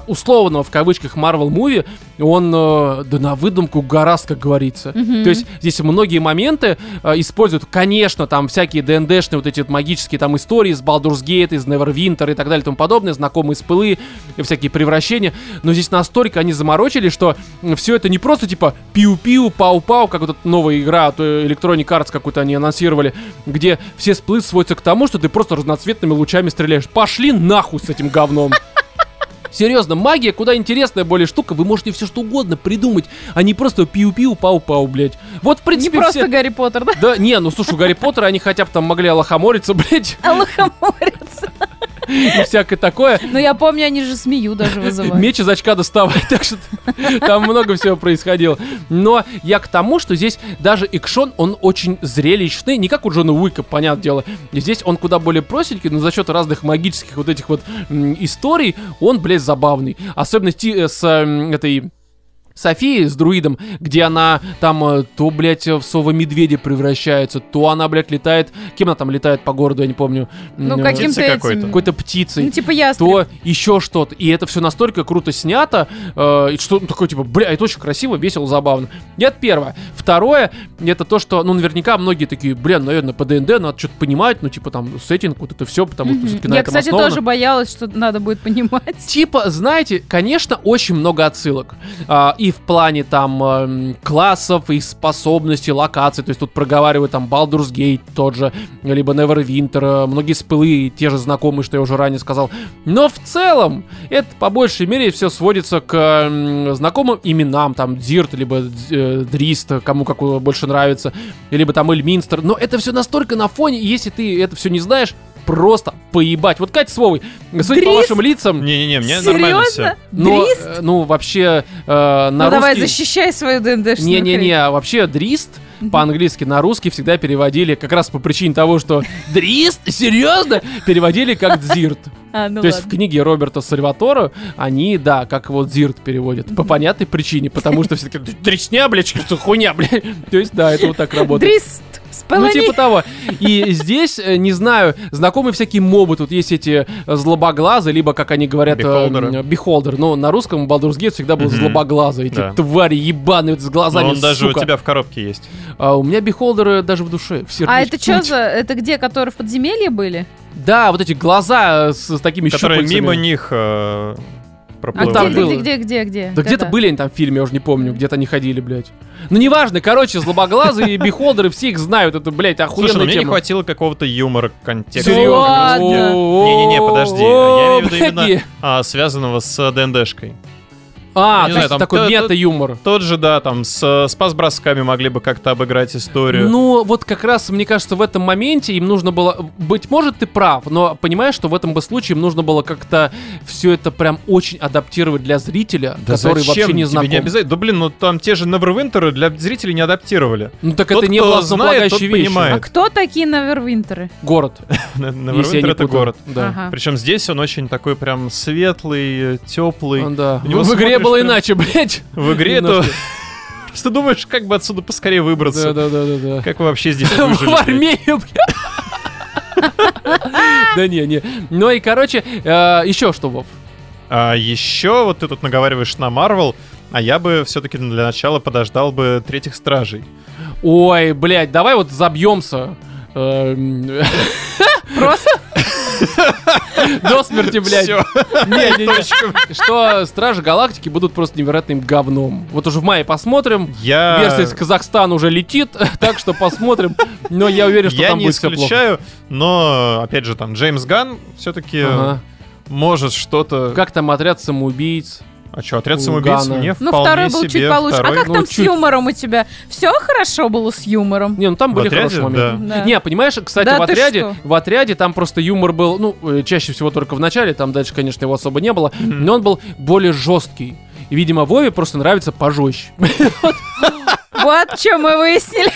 условного, в кавычках, Marvel Movie, он, да на выдумку гораздо, как говорится. Mm-hmm. То есть здесь многие моменты используют, конечно, там всякие ДНДшные вот эти вот магические там истории из Baldur's Gate, из Neverwinter и так далее и тому подобное, знакомые с пылы, всякие превращения, но здесь настолько они заморочили, что все это не просто типа пиу-пиу, пау-пау, как вот новая игра от Electronic Arts какую-то они анонсировали, где все сплы сводятся к тому, что ты просто разноцветными лучами стреляешь. Пошли нахуй с этим говном. Серьезно, магия куда интересная более штука. Вы можете все что угодно придумать, а не просто пиу-пиу, пау-пау, блядь. Вот, в принципе, не просто все... Гарри Поттер, да? Да, не, ну слушай, у Гарри Поттера они хотя бы там могли алахомориться, блядь. Алахомориться. И всякое такое. Ну я помню, они же смею даже вызывают. Меч из очка доставать, так что там много всего происходило. Но я к тому, что здесь даже экшон, он очень зрелищный. Не как у Джона Уика, понятное дело. Здесь он куда более простенький, но за счет разных магических вот этих вот историй он, блядь, забавный. Особенно с этой... Софии с друидом, где она там то, блядь, в сова-медведя превращается, то она, блядь, летает... Кем она там летает по городу, я не помню. Ну, каким-то этим... Какой-то птицей. Ну, типа ястреб. То еще что-то. И это все настолько круто снято, что ну, такое, типа, бля, это очень красиво, весело, забавно. И это первое. Второе, это то, что, ну, наверняка многие такие, бля, наверное, по ДНД надо что-то понимать, ну, типа, там, сеттинг, вот это все, потому что все-таки на этом основано. Я, кстати, тоже боялась, что надо будет понимать. Типа, знаете, конечно, очень много отсылок. И в плане там классов, и способностей, локаций. То есть тут проговаривают там Baldur's Gate тот же, либо Neverwinter, многие спылы, те же знакомые, что я уже ранее сказал. Но в целом это по большей мере все сводится к знакомым именам. Там Дзирт, либо Дрист, кому как больше нравится, либо там Эльминстер. Но это все настолько на фоне, если ты это все не знаешь, просто поебать. Вот, Катя, с Вовой, судя по вашим лицам... Не-не-не, мне нормально все. Дрист? Ну, вообще, на русский... давай, защищай свою ДНДшную. Не-не-не, вообще, Дрист по-английски на русский всегда переводили, как раз по причине того, что Дрист, серьезно, переводили как Дзирт. А, ну то ладно. Есть в книге Роберта Сальватора они, да, как вот Дзирт переводят. По понятной причине, потому что все таки дресня, блядь, что хуйня, блядь. То есть, да, это вот так работает. Дрист, спалани. Ну, типа того. И здесь, не знаю, знакомые всякие мобы. Тут есть эти злобоглазы, либо, как они говорят, Beholder. Но на русском Baldur's Gate всегда был злобоглазый. Эти твари ебаные с глазами, он даже у тебя в коробке есть. У меня Beholder даже в душе. А это что за... Это где, которые в подземелье были? Да, вот эти глаза с такими которые щупальцами. Которые мимо них проплывали. А где? Да где-то были они там в фильме, я уже не помню. Где-то они ходили, блядь. Ну, неважно, короче, злобоглазы и бихолдеры все их знают. Это, блядь, охуенная тема. Слушай, мне не хватило какого-то юмора, контекста. Серьезно? Не-не-не, подожди. Я имею в виду именно связанного с ДНДшкой. А, то есть такой мета-юмор. Тот же, да, там, с бросками могли бы как-то обыграть историю. Ну, вот как раз, мне кажется, в этом моменте им нужно было... Быть может, ты прав, но понимаешь, что в этом бы случае им нужно было как-то все это прям очень адаптировать для зрителя, да который вообще не знаком. Не обязательно. Да блин, ну там те же Neverwinter для зрителей не адаптировали. Ну так тот, это не было основополагающей вещи. Понимает. А кто такие Neverwinter? Город. Neverwinter — это город. Причем здесь он очень такой прям светлый, теплый. В игре было иначе, блядь. В игре то... Что думаешь, как бы отсюда поскорее выбраться? Да. Как вы вообще здесь выжили? В Армению, блядь. Да не. Ну и, короче, еще что, Вов? Еще вот ты тут наговариваешь на Marvel, а я бы все-таки для начала подождал бы третьих стражей. Ой, блядь, давай вот забьемся. Просто... До смерти, блядь. Не. Что Стражи Галактики будут просто невероятным говном. Вот уже в мае посмотрим. Версия из Казахстана уже летит, так что посмотрим. Но я уверен, что там будет все плохо. Я не исключаю, но, опять же, там Джеймс Ганн все-таки может что-то... Как там отряд самоубийц? А что, отряд самоубийц мне вполне себе... Ну, второй был чуть получше. А как там с юмором у тебя? Все хорошо было с юмором? Не, ну там были хорошие моменты. Не, понимаешь, кстати, в отряде там просто юмор был, ну, чаще всего только в начале, там дальше, конечно, его особо не было, но он был более жесткий. И, видимо, Вове просто нравится пожестче. Вот что мы выяснили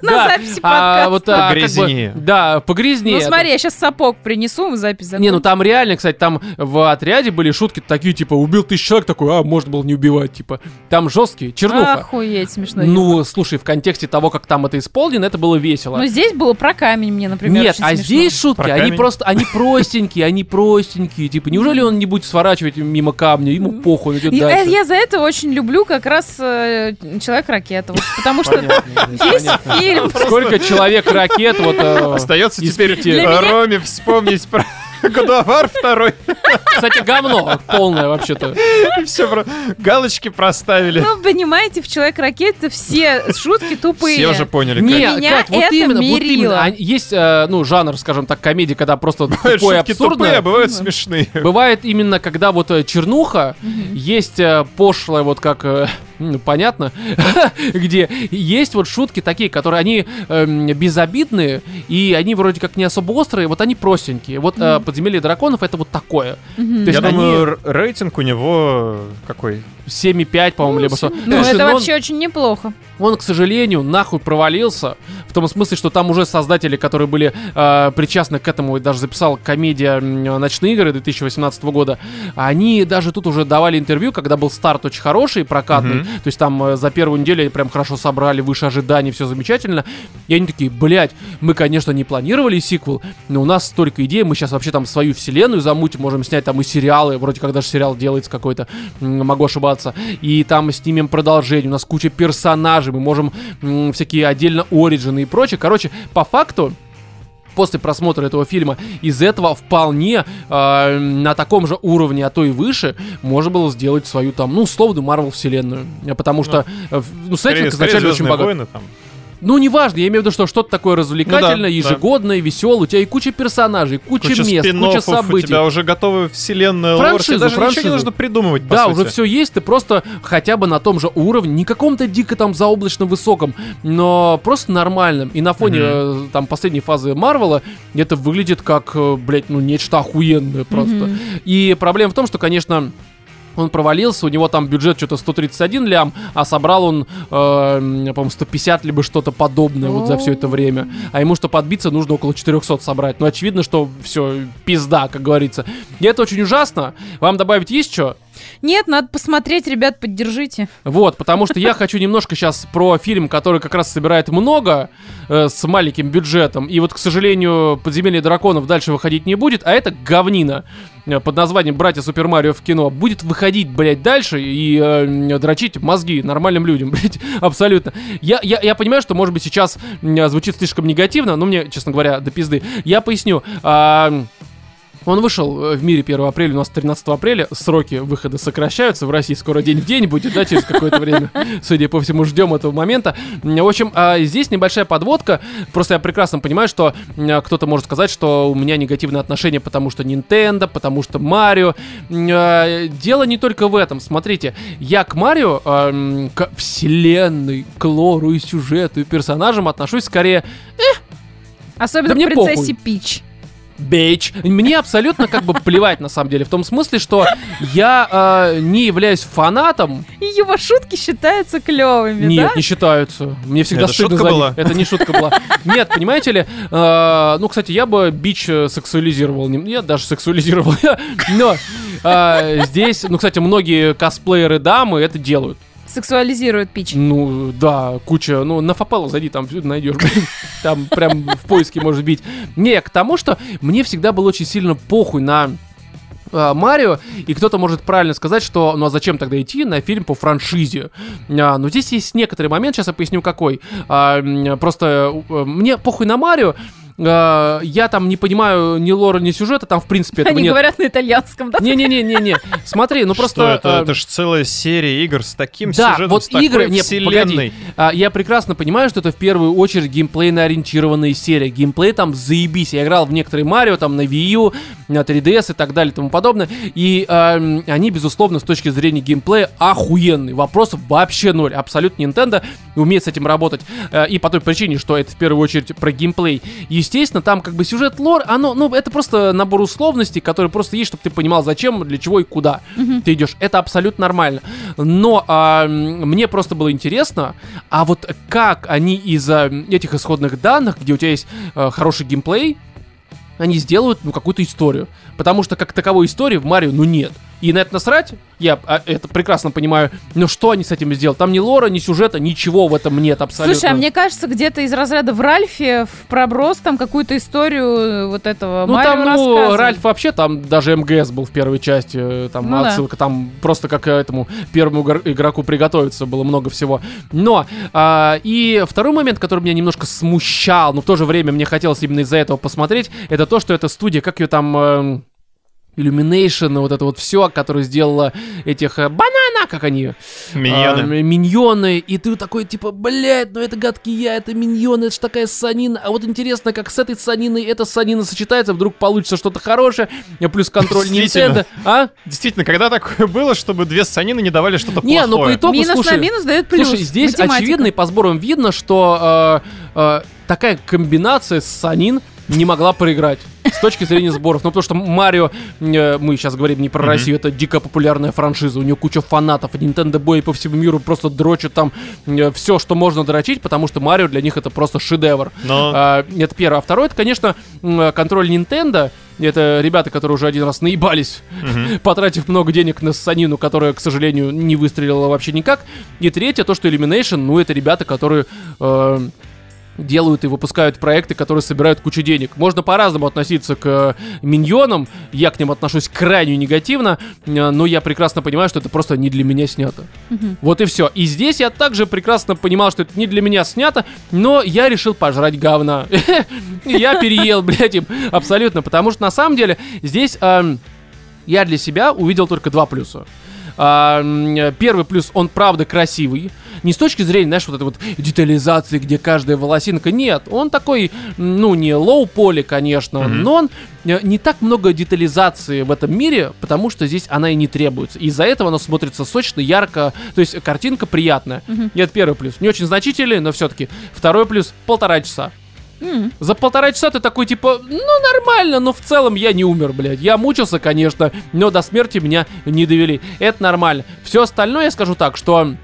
на записи подкаста. Погрязнее. Да, погрязнее. Ну смотри, я сейчас сапог принесу, мы запись закончим. Не, ну там реально, кстати, там в отряде были шутки такие, типа, убил 1000 человек, такой, а, можно было не убивать, типа. Там жесткие, чернуха. Охуеть, смешно. Ну, слушай, в контексте того, как там это исполнено, это было весело. Но здесь было про камень мне, например, нет, а здесь шутки, они просто, они простенькие, типа, неужели он не будет сворачивать мимо камня, ему похуй, идет дальше. Я за это очень люблю как раз Человек-ракета, потому что весь фильм... Сколько Человек-ракет вот... Остается теперь Роме вспомнить про... Годовар второй. Кстати, говно полное вообще-то. Все, галочки проставили. Ну, понимаете, в Человек-ракете все шутки тупые. Все уже поняли. Нет, Кать, вот именно. Есть, ну, жанр, скажем так, комедии, когда просто тупое, абсурдное. Бывают смешные. Бывает именно, когда вот чернуха, есть пошлое, вот как... Ну, понятно, где есть вот шутки такие, которые они безобидные, и они вроде как не особо острые, вот они простенькие. Вот «Подземелье драконов» — это вот такое. То есть я думаю, рейтинг у него какой? 7,5, по-моему, либо 100. Ну, это вообще очень неплохо. Он, к сожалению, нахуй провалился, в том смысле, что там уже создатели, которые были причастны к этому, и даже записал комедия «Ночные игры» 2018 года, они даже тут уже давали интервью, когда был старт очень хороший, прокатный, то есть там за первую неделю они прям хорошо собрали, выше ожиданий, все замечательно, и они такие, блять, мы, конечно, не планировали сиквел, но у нас столько идей, мы сейчас вообще там свою вселенную замутим, можем снять там и сериалы, вроде как даже сериал делается какой-то, могу ошибаться, и там снимем продолжение, у нас куча персонажей, мы можем всякие отдельно оригины и прочее. Короче, по факту, после просмотра этого фильма, из этого вполне на таком же уровне, а то и выше, можно было сделать свою там, ну, условно, Marvel вселенную. Потому что, ну, сеттинг изначально очень богатый. Ну, неважно, я имею в виду, что что-то такое развлекательное, ежегодное, веселое. У тебя и куча персонажей, куча мест, куча событий. У тебя уже готова вселенная лор, тебе даже ничего не нужно придумывать, по сути. Да, уже все есть, ты просто хотя бы на том же уровне, не каком-то дико там заоблачном высоком, но просто нормальном. И на фоне там последней фазы Марвела это выглядит как, блядь, ну, нечто охуенное просто. И проблема в том, что, конечно... Он провалился, у него там бюджет что-то 131 лям, а собрал он, по-моему, 150, либо что-то подобное вот за все это время. А ему, чтобы отбиться, нужно около 400 собрать. Ну, очевидно, что все, пизда, как говорится. И это очень ужасно. Вам добавить есть что? Нет, надо посмотреть, ребят, поддержите. Вот, потому что я хочу немножко сейчас про фильм, который как раз собирает много с маленьким бюджетом. И вот, к сожалению, «Подземелье драконов» дальше выходить не будет, а это говнина под названием «Братья Супер Марио в кино» будет выходить, блядь, дальше и дрочить мозги нормальным людям, блядь, абсолютно. Я понимаю, что, может быть, сейчас звучит слишком негативно, но мне, честно говоря, до пизды. Я поясню. Он вышел в мире 1 апреля, у нас 13 апреля, сроки выхода сокращаются, в России скоро день в день будет, да, через какое-то время, судя по всему, ждем этого момента. В общем, здесь небольшая подводка, просто я прекрасно понимаю, что кто-то может сказать, что у меня негативное отношение, потому что Нинтендо, потому что Марио. Дело не только в этом, смотрите, я к Марио, к вселенной, к лору и сюжету и персонажам отношусь скорее... Особенно к принцессе Пич. Бейч. Мне абсолютно как бы плевать, на самом деле, в том смысле, что я не являюсь фанатом. И его шутки считаются клевыми, нет, да? Не считаются. Мне всегда это стыдно шутка за была? Это не шутка была. Нет, понимаете ли, ну, кстати, я бы бич сексуализировал. Я даже сексуализировал. Но здесь, ну, кстати, многие косплееры дамы это делают. Сексуализирует Пич. Ну, да, куча. Ну, на Фапелло зайди, там найдешь. Там прям в поиске может бить. Не, к тому, что мне всегда было очень сильно похуй на Марио, и кто-то может правильно сказать, что, ну а зачем тогда идти на фильм по франшизе? Но здесь есть некоторый момент, сейчас я поясню какой. Просто мне похуй на Марио, я там не понимаю ни лора, ни сюжета, там в принципе этого нет. Они говорят на итальянском, да? Не-не-не-не, смотри, ну просто... Что это же целая серия игр с таким сюжетом, с такой вселенной. Я прекрасно понимаю, что это в первую очередь геймплейно-ориентированная серия. Геймплей там заебись. Я играл в некоторые Марио, там на Wii U, на 3DS и так далее и тому подобное. И они, безусловно, с точки зрения геймплея охуенные. Вопросов вообще ноль. Абсолютно Nintendo умеет с этим работать. И по той причине, что это в первую очередь про геймплей. И естественно, там как бы сюжет, лор, оно, ну, это просто набор условностей, которые просто есть, чтобы ты понимал, зачем, для чего и куда ты идешь. Это абсолютно нормально. Но мне просто было интересно, а вот как они из этих исходных данных, где у тебя есть хороший геймплей, они сделают, ну, какую-то историю. Потому что, как таковой истории в Марио, ну, нет. И на это насрать, я это прекрасно понимаю, но что они с этим сделали? Там ни лора, ни сюжета, ничего в этом нет абсолютно. Слушай, а мне кажется, где-то из разряда в Ральфе в проброс там какую-то историю вот этого Марио рассказывает. Ну, там, ну, Ральф вообще, там даже МГС был в первой части, там, ну, отсылка, да. Там просто как этому первому игроку приготовиться было много всего. Но, и второй момент, который меня немножко смущал, но в то же время мне хотелось именно из-за этого посмотреть, это то, что эта студия, как ее там... Иллюминейшн, вот это вот все, которое сделало этих банана, как они? Миньоны. Миньоны. И ты такой, типа, блядь, ну это гадкий я, это миньоны, это же такая санина. А вот интересно, как с этой саниной эта санина сочетается, вдруг получится что-то хорошее, плюс контроль Нинтендо. А? Действительно, когда такое было, чтобы две санины не давали что-то плохое? Не, ну по итогу, минус слушай, на минус дает плюс. Слушай, здесь математика. Очевидно и по сборам видно, что такая комбинация санин не могла проиграть с точки зрения сборов. Ну, потому что Марио, мы сейчас говорим не про Россию, это дико популярная франшиза, у нее куча фанатов, Nintendo Boy по всему миру просто дрочат там все, что можно дрочить, потому что Марио для них это просто шедевр. Но... это первое. А второе, это, конечно, контроль Nintendo. Это ребята, которые уже один раз наебались, потратив много денег на санину, которая, к сожалению, не выстрелила вообще никак. И третье, то, что Illumination, ну, это ребята, которые... делают и выпускают проекты, которые собирают кучу денег. Можно по-разному относиться к миньонам, я к ним отношусь крайне негативно, но я прекрасно понимаю, что это просто не для меня снято. Вот и все. И здесь я также прекрасно понимал, что это не для меня снято, но я решил пожрать говна. Я переел, блядь, им абсолютно, потому что на самом деле здесь я для себя увидел только два плюса. Первый плюс, он правда красивый. Не с точки зрения, знаешь, вот этой вот детализации, где каждая волосинка. Нет, он такой, ну, не лоу-поли, конечно, но он не так много детализации в этом мире, потому что здесь она и не требуется. Из-за этого она смотрится сочно, ярко, то есть картинка приятная. Это первый плюс. Не очень значительный, но все-таки. Второй плюс — 1,5 часа. За 1,5 часа ты такой, типа, ну, нормально, но в целом я не умер, блядь. Я мучился, конечно, но до смерти меня не довели. Это нормально. Все остальное я скажу так, что...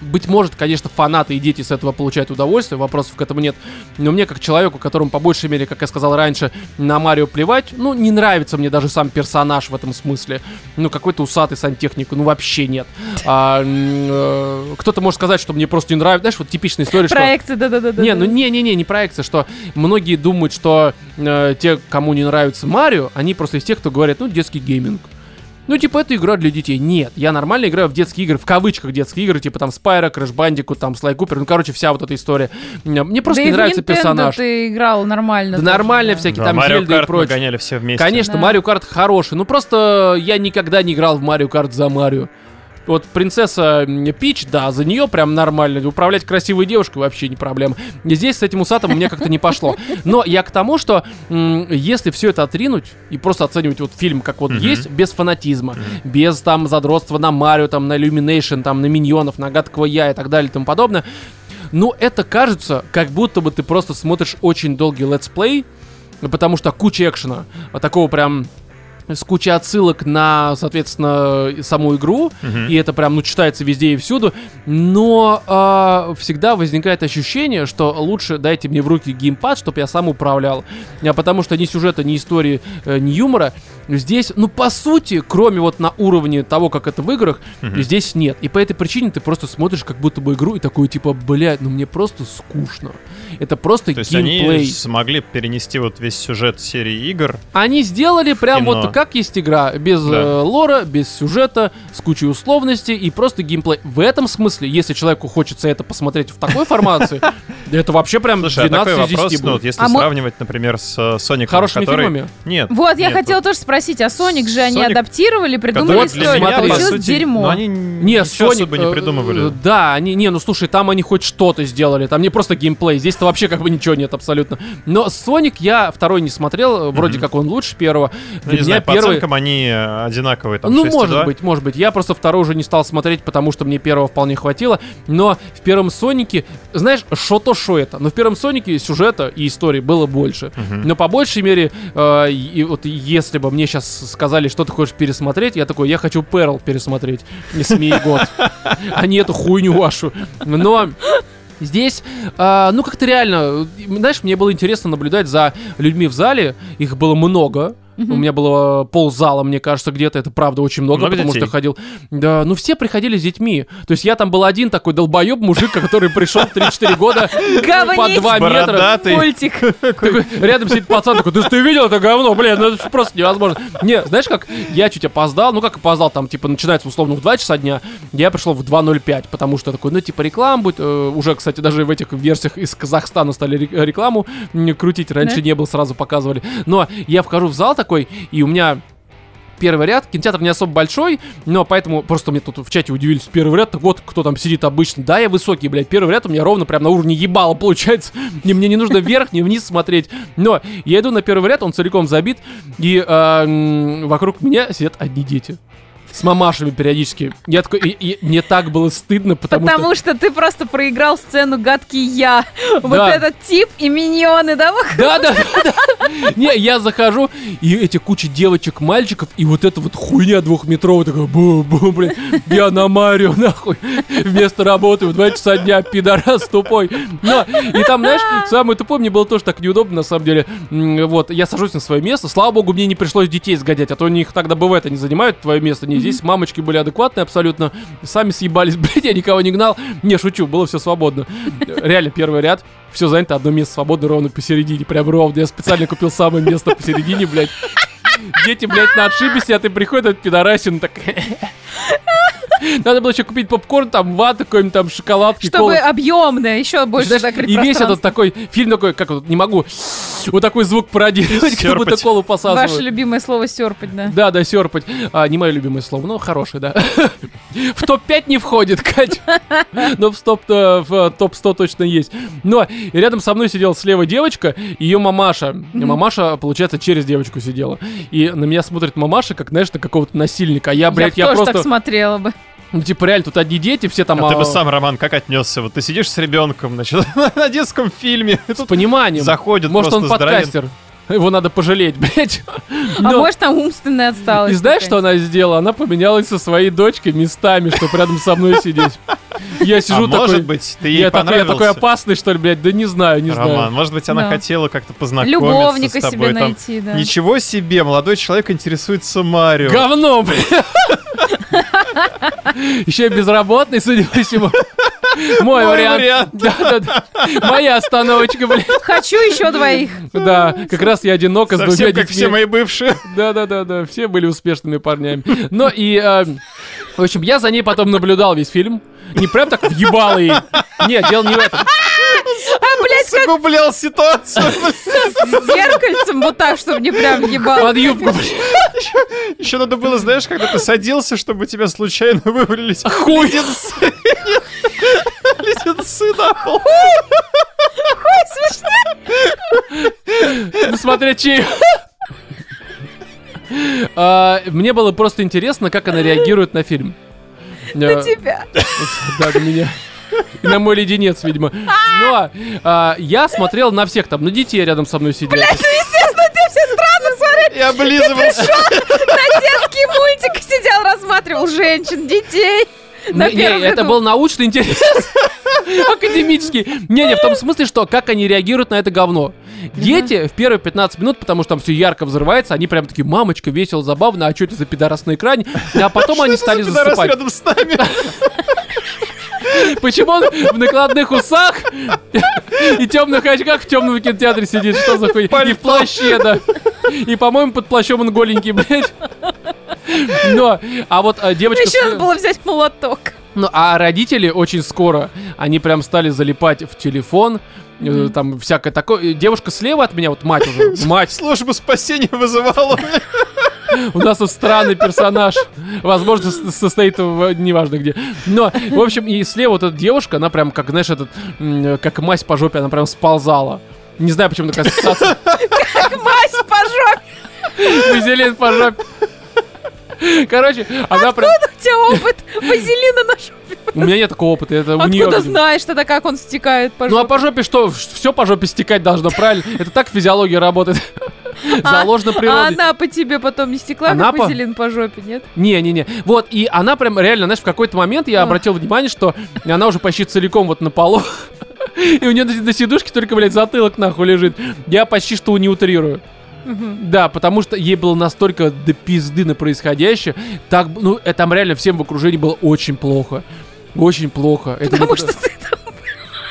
быть может, конечно, фанаты и дети с этого получают удовольствие, вопросов к этому нет. Но мне, как человеку, которому по большей мере, как я сказал раньше, на Марио плевать, ну, не нравится мне даже сам персонаж в этом смысле. Ну, какой-то усатый сантехник, ну, вообще нет. Кто-то может сказать, что мне просто не нравится. Знаешь, вот типичная история, что... Проекция, да-да-да. Не, ну, не проекция, что многие думают, что те, кому не нравится Марио, они просто из тех, кто говорят, ну, детский гейминг. Ну, типа, это игра для детей. Нет, я нормально играю в детские игры, в кавычках детские игры, типа там Спайра, Крэш Бандику, там Слай Купер, ну, короче, вся вот эта история. Мне просто не нравится персонаж. Ты играл нормально. Да, нормально всякие, там Зельда и прочее. Марио Карт гоняли все вместе. Конечно, Марио Карт хороший, ну, просто я никогда не играл в Марио Карт за Марио. Вот принцесса Пич, да, за нее прям нормально. Управлять красивой девушкой вообще не проблема. Здесь с этим усатым мне как-то не пошло. Но я к тому, что если все это отринуть и просто оценивать вот фильм как вот есть, без фанатизма, без там задротства на Марио, там на Illumination, там на Миньонов, на Гадкого Я и так далее и тому подобное, ну это кажется, как будто бы ты просто смотришь очень долгий летсплей, потому что куча экшена, такого прям... с кучей отсылок на, соответственно, саму игру, и это прям, ну, читается везде и всюду, но всегда возникает ощущение, что лучше дайте мне в руки геймпад, чтобы я сам управлял, потому что ни сюжета, ни истории, ни юмора здесь, ну, по сути, кроме вот на уровне того, как это в играх, здесь нет, и по этой причине ты просто смотришь как будто бы игру и такой, типа, блядь, ну, мне просто скучно. Это просто геймплей. То есть они смогли перенести вот весь сюжет серии игр. Они сделали прям вот как есть игра, без лора, без сюжета, с кучей условностей и просто геймплей. В этом смысле, если человеку хочется это посмотреть в такой формации, это вообще прям 12 из 10 будет. Если сравнивать, например, с Соником. Хорошими фильмами? Нет. Вот, я хотела тоже спросить, а Соник же они адаптировали, придумали историю, а получилось дерьмо. Нет, Соник... особо не придумывали. Да, не, ну слушай, там они хоть что-то сделали, там не просто геймплей, здесь вообще как бы ничего нет абсолютно. Но Соник я второй не смотрел, вроде как он лучше первого. Для меня знаю, по оценкам они одинаковые, там, ну, 6,2. Может быть. Я просто второй уже не стал смотреть, потому что мне первого вполне хватило. Но в первом Сонике, знаешь, что-то шо это. Но в первом Сонике сюжета и истории было больше. Но по большей мере, и вот если бы мне сейчас сказали, что ты хочешь пересмотреть, я такой, я хочу Перл пересмотреть. Не смей год. А не эту хуйню вашу. Но... здесь, ну, как-то реально, знаешь, мне было интересно наблюдать за людьми в зале, их было много, у меня было ползала, мне кажется, где-то, это правда очень много потому детей. Что ходил. Да, ну, все приходили с детьми, то есть я там был один такой долбоеб мужик, который пришел в 3-4 года по 2 метра. Рядом сидит пацан такой, ты видел это говно, блин, ну это просто невозможно. Не, знаешь как, я чуть опоздал, ну как опоздал, там, типа, начинается условно в 2 часа дня, я пришел в 2:05, потому что такой, ну, типа, реклама будет, уже, кстати, даже в этих версиях из Казахстана стали рекламу крутить, раньше не было, сразу показывали, но я вхожу в зал такой, и у меня первый ряд, кинотеатр не особо большой, но поэтому просто мне тут в чате удивились, первый ряд, так вот кто там сидит обычно, да, я высокий, блядь, первый ряд у меня ровно прям на уровне ебала получается, и мне не нужно вверх, ни вниз смотреть, но я иду на первый ряд, он целиком забит, и вокруг меня сидят одни дети. С мамашами периодически. Я такой, и мне так было стыдно, потому что ты просто проиграл сцену «Гадкий я». Да. Вот этот тип и миньоны, да? Да. Не, я захожу, и эти куча девочек, мальчиков, и вот эта вот хуйня двухметровая, такая, бу-бу, блин, я на Марио, нахуй, вместо работы в 2 часа дня, пидорас тупой. Но, и там, знаешь, самое тупое мне было тоже так неудобно, на самом деле. Вот, я сажусь на свое место, слава богу, мне не пришлось детей сгодять, а то у них тогда бывает, они занимают твое место, не здесь мамочки были адекватные абсолютно. Сами съебались, блядь, я никого не гнал. Не, шучу, было все свободно. Реально, первый ряд, все занято, одно место свободно ровно посередине. Прям ровно, я специально купил самое место посередине, блядь. Дети, блядь, на отшибе сидят, и приходят этот пидорасин, так... Надо было еще купить попкорн, там вату, какой-нибудь там шоколадки. Чтобы объемное, еще больше закрыть пространство. И весь этот такой фильм такой, как вот, не могу, вот такой звук пародировать, как будто колу посасывают. Ваше любимое слово серпать, да? Да, серпать. Не мое любимое слово, но хорошее, да. В топ-5 не входит, Кать. Но в топ-100 точно есть. Но рядом со мной сидела слева девочка, ее мамаша. Мамаша, получается, через девочку сидела. И на меня смотрит мамаша, как, знаешь, на какого-то насильника. А я, блядь, я просто... Я тоже так смотрела бы. Ну, типа, реально, тут одни дети, все там... ты бы сам, Роман, как отнесся? Вот ты сидишь с ребенком, значит, на детском фильме. С пониманием. Заходит просто. Может, он подкастер. Его надо пожалеть, блядь. Но... А может, там умственная отсталость. И знаешь, что она сделала? Она поменялась со своей дочкой местами, чтобы рядом со мной сидеть. Я сижу такой... может быть, ты ей понравился? Я такой опасный, что ли, блядь? Да не знаю, не знаю. Роман, может быть, она хотела как-то познакомиться с тобой. Любовника себе найти, да. Ничего себе, молодой человек интересуется Марио. Говно, блядь. Еще и безработный, судя по всему. Мой вариант. Да. Моя остановочка, блин. Хочу еще 2. Да, как раз я одиноко с 2 детьми. Совсем как все мои бывшие. Да, все были успешными парнями. Ну и, в общем, я за ней потом наблюдал весь фильм. Не прям так въебал ей. Нет, дело не в этом. Сгублял ситуацию. С зеркальцем вот так, чтобы не прям ебал. Под юбку. Еще надо было, знаешь, когда ты садился, чтобы тебя случайно вывалились. Леденцы на пол. Хуй смешно. Ну, смотря чей... Мне было просто интересно, как она реагирует на фильм. На тебя. Да, на меня. И на мой леденец, видимо. Но я смотрел на всех там, на детей рядом со мной сидели. Блядь, ну естественно, тебе все странно смотреть. Я облизывался. Ты пришел на детский мультик, сидел, рассматривал женщин, детей. Это был научный интерес. Академический. Не, в том смысле, что как они реагируют на это говно. Дети в первые 15 минут, потому что там все ярко взрывается, они прям такие, мамочка, весело, забавно, а что это за пидорас на экране? А потом они стали засыпать. Что это за пидорас рядом с нами? Почему он в накладных усах и темных очках в темном кинотеатре сидит? Что за хуйня? И в плаще, да. И, по-моему, под плащом он голенький, блядь. Но, а вот девочка... Еще надо было взять молоток. Ну, а родители очень скоро, они прям стали залипать в телефон, там всякое такое. Девушка слева от меня, вот мать уже, мать. Службу спасения вызывала. У нас тут странный персонаж. Возможно, состоит в... неважно где. Но, в общем, и слева вот эта девушка, она прям, как, знаешь, этот... Как мазь по жопе, она прям сползала. Не знаю, почему такая ассоциация. Как мазь по жопе! Вазелин по жопе. Короче, она прям... Откуда у тебя опыт вазелина на жопе? У меня нет такого опыта. Это у нее. Откуда знаешь тогда, как он стекает по жопе? Ну а по жопе что? Все по жопе стекать должно, правильно? Это так физиология работает. Заложено природой. А она по тебе потом не стекла, как вазелин по жопе, нет? Не-не-не. Вот, и она прям реально, знаешь, в какой-то момент я обратил внимание, что она уже почти целиком вот на полу. И у нее на сидушке только, блядь, затылок нахуй лежит. Я почти что не утрирую. Да, потому что ей было настолько до пизды на происходящее. Так, ну, там реально всем в окружении было очень плохо. Очень плохо. Потому что ты там...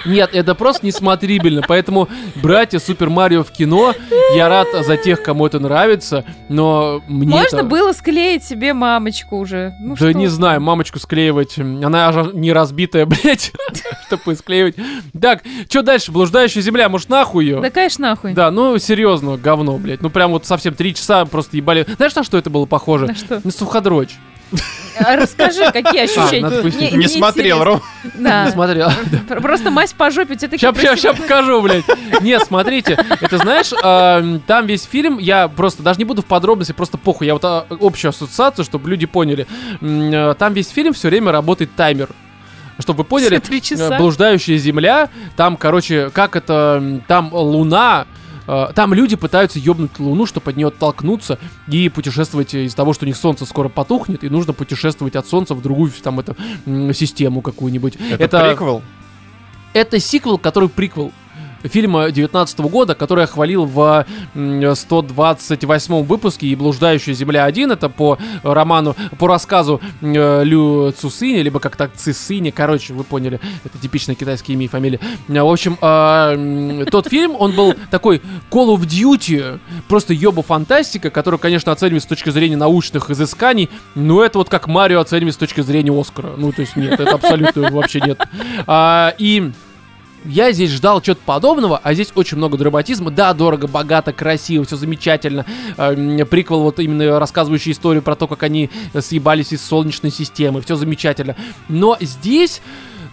Нет, это просто несмотрибельно. Поэтому, братья Супер Марио в кино, я рад за тех, кому это нравится, но мне... Можно было склеить себе мамочку уже. Да не знаю, мамочку склеивать. Она же не разбитая, блядь, чтобы склеивать. Так, что дальше? Блуждающая земля, может нахуй ее? Да, конечно, нахуй. Да, ну серьезно, говно, блядь. Ну прям вот совсем 3 часа просто ебали. Знаешь, на что это было похоже? На что? На суходрочь. Расскажи, какие ощущения. Не смотрел, Ром. Не смотрел. Просто мазь по жопе. Сейчас покажу, блядь. Не, смотрите, это знаешь, там весь фильм, я просто даже не буду в подробности, просто похуй, я вот общую ассоциацию, чтобы люди поняли. Там весь фильм все время работает таймер. Чтобы вы поняли, блуждающая земля, там, короче, как это, там луна. Там люди пытаются ёбнуть луну, чтобы от нее оттолкнуться и путешествовать из-за того, что у них солнце скоро потухнет, и нужно путешествовать от солнца в другую там, это, систему какую-нибудь. Это приквел? Это сиквел, который приквел фильма 19 года, который я хвалил в 128 выпуске, и «Блуждающая земля 1», это по роману, по рассказу Лю Цусыни, либо как-то Цысыни, короче, вы поняли, это типичные китайские имя и фамилии. В общем, тот фильм, он был такой Call of Duty, просто ёба-фантастика, которую, конечно, оцениваем с точки зрения научных изысканий, но это вот как Марио оцениваем с точки зрения Оскара. Ну, то есть нет, это абсолютно вообще нет. И... Я здесь ждал чего-то подобного, а здесь очень много драматизма. Да, дорого, богато, красиво, все замечательно. Приквел, вот именно рассказывающий историю про то, как они съебались из Солнечной системы. Все замечательно. Но здесь,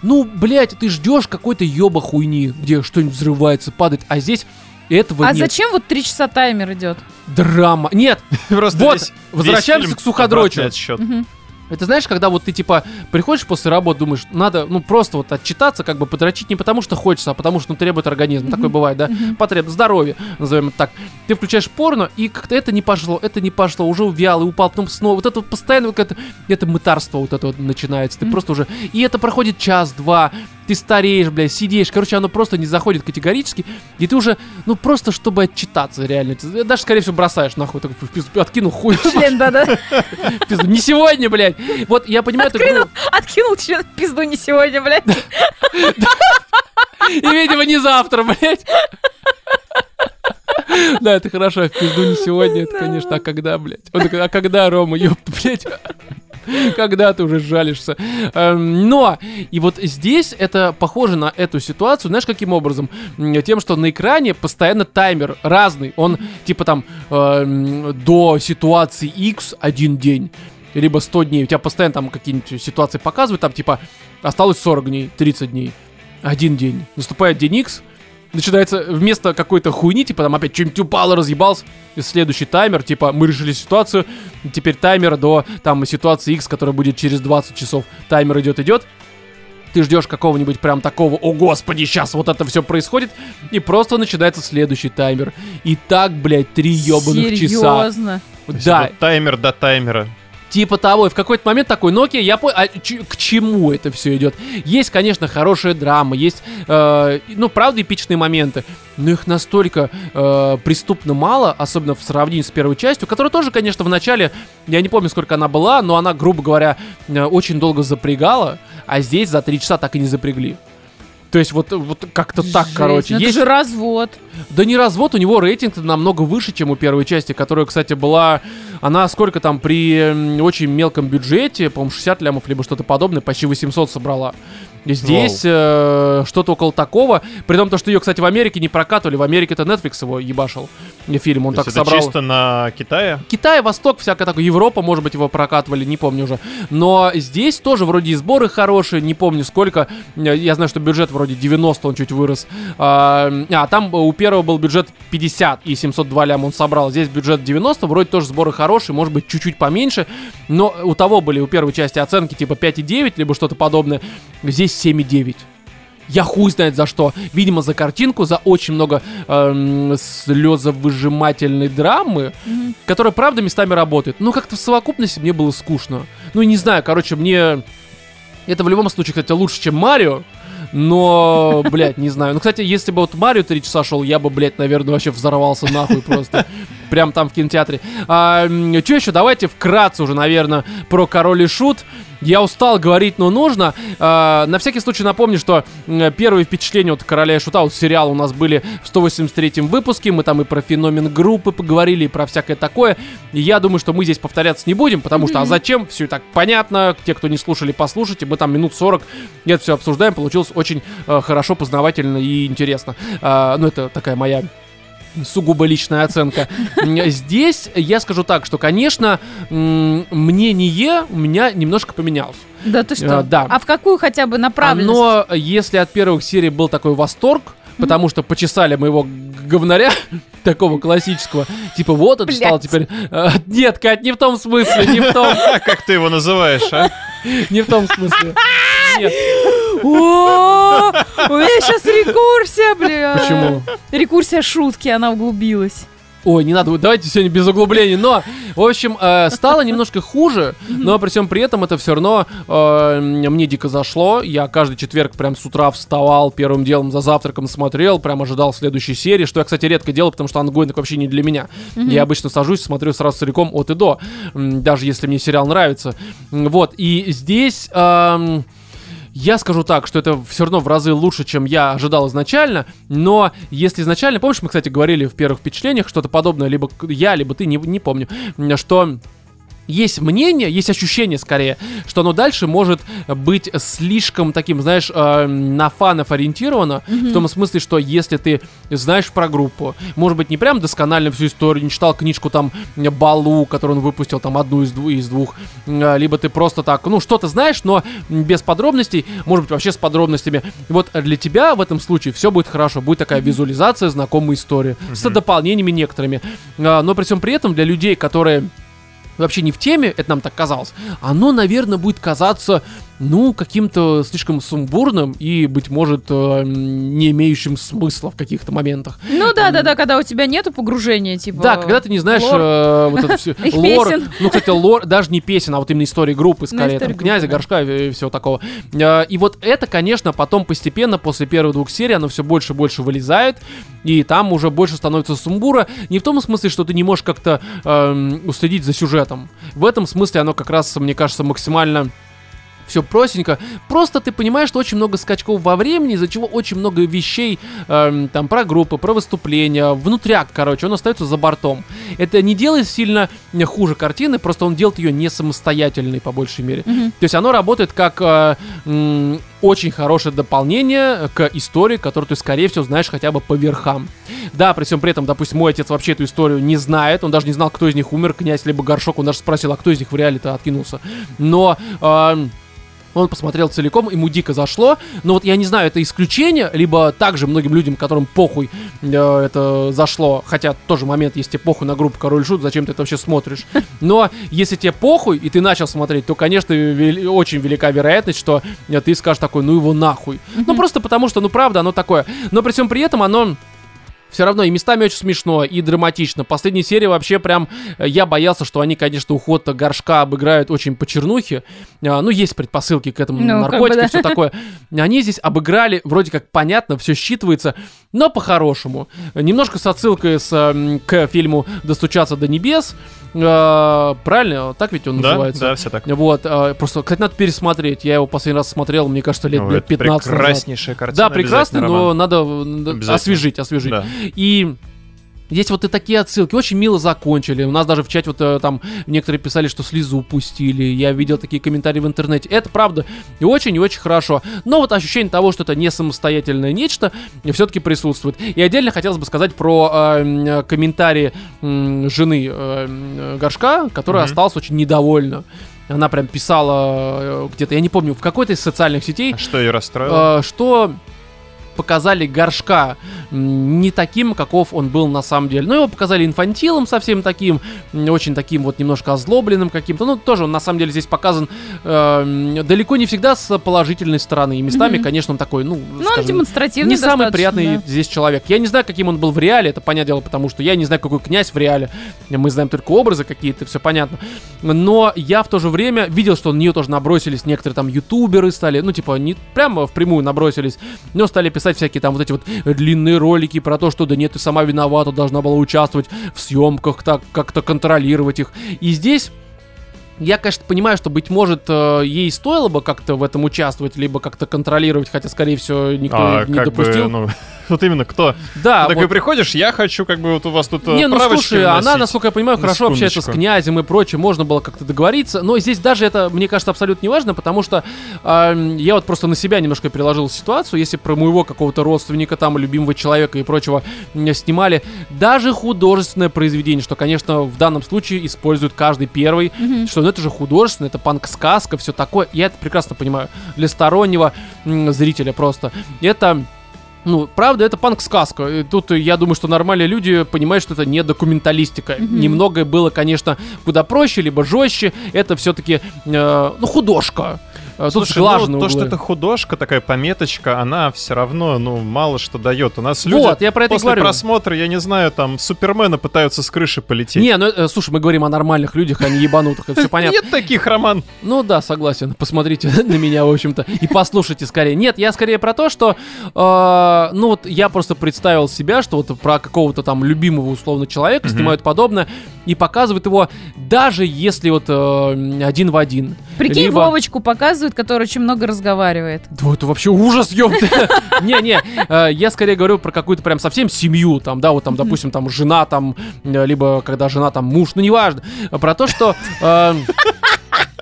ну, блядь, ты ждешь какой-то ёба хуйни, где что-нибудь взрывается, падает, а здесь... Этого нет. Зачем вот 3 часа таймер идет? Драма. Нет, просто вот, возвращаемся к суходрочу. Это знаешь, когда вот ты, типа, приходишь после работы, думаешь, надо, ну, просто вот отчитаться, как бы подрочить не потому, что хочется, а потому, что, ну, требует организм. Такое бывает, да? Потребность здоровья, назовем это так. Ты включаешь порно, и как-то это не пошло, уже вяло, упал, потом снова. Вот это вот постоянно вот это мытарство вот это вот начинается. Ты просто уже... И это проходит час-два, ты стареешь, блядь, сидишь. Короче, оно просто не заходит категорически, и ты уже, ну, просто чтобы отчитаться реально. Даже, скорее всего, бросаешь нахуй, так, в пизду, откинул хуй. Член, да-да. Не сегодня, блядь. Вот, я понимаю, откинул член в пизду не сегодня, блядь. И, видимо, не завтра, блядь. Да, это хорошо, в пизду не сегодня, это, конечно, а когда, блядь? А когда, Рома, ёпта, блядь? Когда ты уже жалишься. Но, и вот здесь это похоже на эту ситуацию, знаешь, каким образом? Тем, что на экране постоянно таймер разный. Он, типа, там, до ситуации X 1 день. Либо 100 дней. У тебя постоянно там какие-нибудь ситуации показывают. Там типа осталось 40 дней, 30 дней. 1 день. Наступает день X. Начинается вместо какой-то хуйни, типа там опять что-нибудь упало, разъебался. Следующий таймер, типа мы решили ситуацию. Теперь таймер до там ситуации X, которая будет через 20 часов. Таймер идет. Ты ждешь какого-нибудь прям такого, о господи, сейчас вот это все происходит, и просто начинается следующий таймер. И так, блядь, 3 ёбаных часа. Серьезно? Да. Таймер до таймера. Типа того, и в какой-то момент такой, ну окей, я понял, к чему это все идет. Есть, конечно, хорошая драма, есть, ну, правда, эпичные моменты, но их настолько преступно мало, особенно в сравнении с первой частью, которая тоже, конечно, в начале, я не помню, сколько она была, но она, грубо говоря, очень долго запрягала, а здесь за 3 часа так и не запрягли. То есть вот как-то так, жесть, короче. Это есть... же развод. Да не развод, у него рейтинг намного выше, чем у первой части, которая, кстати, была... Она сколько там при очень мелком бюджете, по-моему, 60 лямов, либо что-то подобное, почти 800 собрала. Здесь что-то около такого. При том, что ее, кстати, в Америке не прокатывали. В Америке это Netflix его ебашил. Фильм он так это собрал. Чисто на Китае? Китай, Восток, всякое такое. Европа, может быть, его прокатывали, не помню уже. Но здесь тоже вроде и сборы хорошие, не помню сколько. Я знаю, что бюджет вроде 90, он чуть вырос. А там у первого первого был бюджет 50 и 702 ляма он собрал. Здесь бюджет 90, вроде тоже сборы хорошие, может быть, чуть-чуть поменьше. Но у того были, у первой части оценки типа 5,9, либо что-то подобное. Здесь 7,9. Я хуй знает за что. Видимо, за картинку, за очень много слезовыжимательной драмы, которая, правда, местами работает. Но как-то в совокупности мне было скучно. Ну, не знаю, короче, мне... Это в любом случае, кстати, лучше, чем Марио. Но, блядь, не знаю. Ну, кстати, если бы вот Марио 3 часа шел, я бы, блядь, наверное, вообще взорвался нахуй просто. Прям там в кинотеатре. Че еще? Давайте вкратце уже, наверное, про Король и Шут. Я устал говорить, но нужно. На всякий случай напомню, что первые впечатления от Короля и Шута, вот сериала у нас были в 183-м выпуске. Мы там и про феномен группы поговорили, и про всякое такое. И я думаю, что мы здесь повторяться не будем, потому что, а зачем? Все и так понятно. Те, кто не слушали, послушайте. Мы там минут 40 это все обсуждаем. Получилось очень хорошо, познавательно и интересно. Ну, это такая моя... сугубо личная оценка. Здесь я скажу так, что, конечно, мнение у меня немножко поменялось. Да ты что? Да. А в какую хотя бы направленность? Но если от первых серий был такой восторг, потому что почесали моего говнаря, такого классического, типа вот он стал теперь... Нет, Кать, не в том смысле, не в том... А как ты его называешь, а? Не в том смысле. Нет. О, у меня сейчас рекурсия, бля. Почему? Рекурсия шутки, она углубилась. Ой, не надо, давайте сегодня без углублений. Но, в общем, стало немножко хуже, но при всем при этом это все равно мне дико зашло. Я каждый четверг прям с утра вставал, первым делом за завтраком смотрел, прям ожидал следующей серии, что я, кстати, редко делаю, потому что ангоинг вообще не для меня. Я обычно сажусь, смотрю сразу целиком от и до, даже если мне сериал нравится. Вот, и здесь... Я скажу так, что это все равно в разы лучше, чем я ожидал изначально, но если изначально, помнишь, мы, кстати, говорили в первых впечатлениях что-то подобное, либо я, либо ты, не помню, что есть мнение, есть ощущение скорее, что оно дальше может быть слишком таким, знаешь, на фанов ориентировано, в том смысле, что если ты знаешь про группу, может быть, не прям досконально всю историю, не читал книжку там Балу, которую он выпустил, там одну из двух, либо ты просто так, ну, что-то знаешь, но без подробностей, может быть, вообще с подробностями. Вот для тебя в этом случае все будет хорошо, будет такая визуализация знакомой истории, с дополнениями некоторыми. Но при всем при этом для людей, которые... вообще не в теме, это нам так казалось, оно, наверное, будет казаться, ну, каким-то слишком сумбурным и, быть может, не имеющим смысла в каких-то моментах. Ну да-да-да, когда у тебя нету погружения, типа... Да, когда ты не знаешь вот это все... лор, ну, кстати, лор, даже не песен, а вот именно истории группы, скорее, там, Князя, Горшка и всего такого. И вот это, конечно, потом постепенно, после первых двух серий, оно все больше и больше вылезает, и там уже больше становится сумбура. Не в том смысле, что ты не можешь как-то уследить за сюжетом. В этом смысле оно как раз, мне кажется, максимально... все простенько. Просто ты понимаешь, что очень много скачков во времени, из-за чего очень много вещей там про группы, про выступления, внутряк, короче, он остается за бортом. Это не делает сильно хуже картины, просто он делает ее не самостоятельной, по большей мере. То есть оно работает как очень хорошее дополнение к истории, которую ты, скорее всего, знаешь хотя бы по верхам. Да, при всем при этом, допустим, мой отец вообще эту историю не знает, он даже не знал, кто из них умер, Князь либо Горшок, он даже спросил, а кто из них в реале-то откинулся. Но... он посмотрел целиком, ему дико зашло. Но вот я не знаю, это исключение, либо также многим людям, которым похуй это зашло. Хотя тоже момент, если тебе похуй на группу Король Шут, зачем ты это вообще смотришь? Но если тебе похуй, и ты начал смотреть, то, конечно, очень велика вероятность, что ты скажешь такой, ну его нахуй. Ну просто потому что, ну правда, оно такое. Но при всем при этом оно... все равно и местами очень смешно, и драматично. Последняя серия вообще прям... Я боялся, что они, конечно, уход Горшка обыграют очень по чернухе. Ну, есть предпосылки к этому, ну, наркотики, как бы, да, все такое. Они здесь обыграли, вроде как понятно, все считывается, но по-хорошему. Немножко с отсылкой к фильму «Достучаться до небес». Правильно? Так ведь он называется? Да, все так. Вот. Просто, кстати, надо пересмотреть. Я его последний раз смотрел, мне кажется, лет 15 назад. Прекраснейшая картина. Да, прекрасный, но надо освежить. Да. И здесь вот и такие отсылки. Очень мило закончили. У нас даже в чате вот там некоторые писали, что слезу пустили. Я видел такие комментарии в интернете. Это правда и очень хорошо. Но вот ощущение того, что это не самостоятельное нечто, все-таки присутствует. И отдельно хотелось бы сказать про комментарии жены Горшка, которая осталась очень недовольна. Она прям писала где-то, я не помню, в какой-то из социальных сетей. А что ее расстроило? Что... показали Горшка не таким, каков он был на самом деле. Но его показали инфантилом совсем таким, очень таким вот немножко озлобленным каким-то. Ну, тоже он на самом деле здесь показан далеко не всегда с положительной стороны. И местами, конечно, он такой, ну, скажем, он демонстративный не самый приятный здесь человек. Я не знаю, каким он был в реале, это понятное дело, потому что я не знаю, какой князь в реале. Мы знаем только образы какие-то, все понятно. Но я в то же время видел, что на нее тоже набросились некоторые там ютуберы стали, ну, типа, не прямо впрямую набросились, но стали писать всякие там вот эти вот длинные ролики про то, что да нет, ты сама виновата, должна была участвовать в съемках, так как-то контролировать их. И здесь я, конечно, понимаю, что, быть может, ей стоило бы как-то в этом участвовать, либо как-то контролировать, хотя, скорее всего, никто не допустил. Бы, ну, вот именно кто? Да. Ты вот такой приходишь, я хочу, как бы, вот у вас тут правочки. Не, ну слушай, вносить. Она, насколько я понимаю, хорошо общается с князем и прочим, можно было как-то договориться, но здесь даже это, мне кажется, абсолютно не важно, потому что я вот просто на себя немножко переложил ситуацию, если про моего какого-то родственника, там, любимого человека и прочего снимали, даже художественное произведение, что, конечно, в данном случае используют каждый первый, что это же художественно, это панк-сказка, все такое. Я это прекрасно понимаю. Для стороннего зрителя просто. Это, ну, правда, это панк-сказка. И тут, я думаю, что нормальные люди понимают, что это не документалистика. Немногое было, конечно, куда проще, либо жестче. Это все-таки, ну, художка. Тут слушай, ну, то, что это художка, такая пометочка, она все равно, ну, мало что дает. У нас люди вот, я про это после просмотра, я не знаю, там, Супермена пытаются с крыши полететь. Не, ну, слушай, мы говорим о нормальных людях, а не ебанутых, это все понятно. Нет таких, Роман. Ну да, согласен, посмотрите на меня, в общем-то, и послушайте скорее. Нет, я скорее про то, что, ну, вот я просто представил себя, что вот про какого-то там любимого, условно, человека снимают подобное и показывают его, даже если вот один в один. Прикинь, Вовочку показывают, который очень много разговаривает. Да, это вообще ужас, ёпта. Не-не, я скорее говорю про какую-то прям совсем семью, там, да, вот там, допустим, там, жена, там, либо когда жена, там, муж, ну, неважно. Про то, что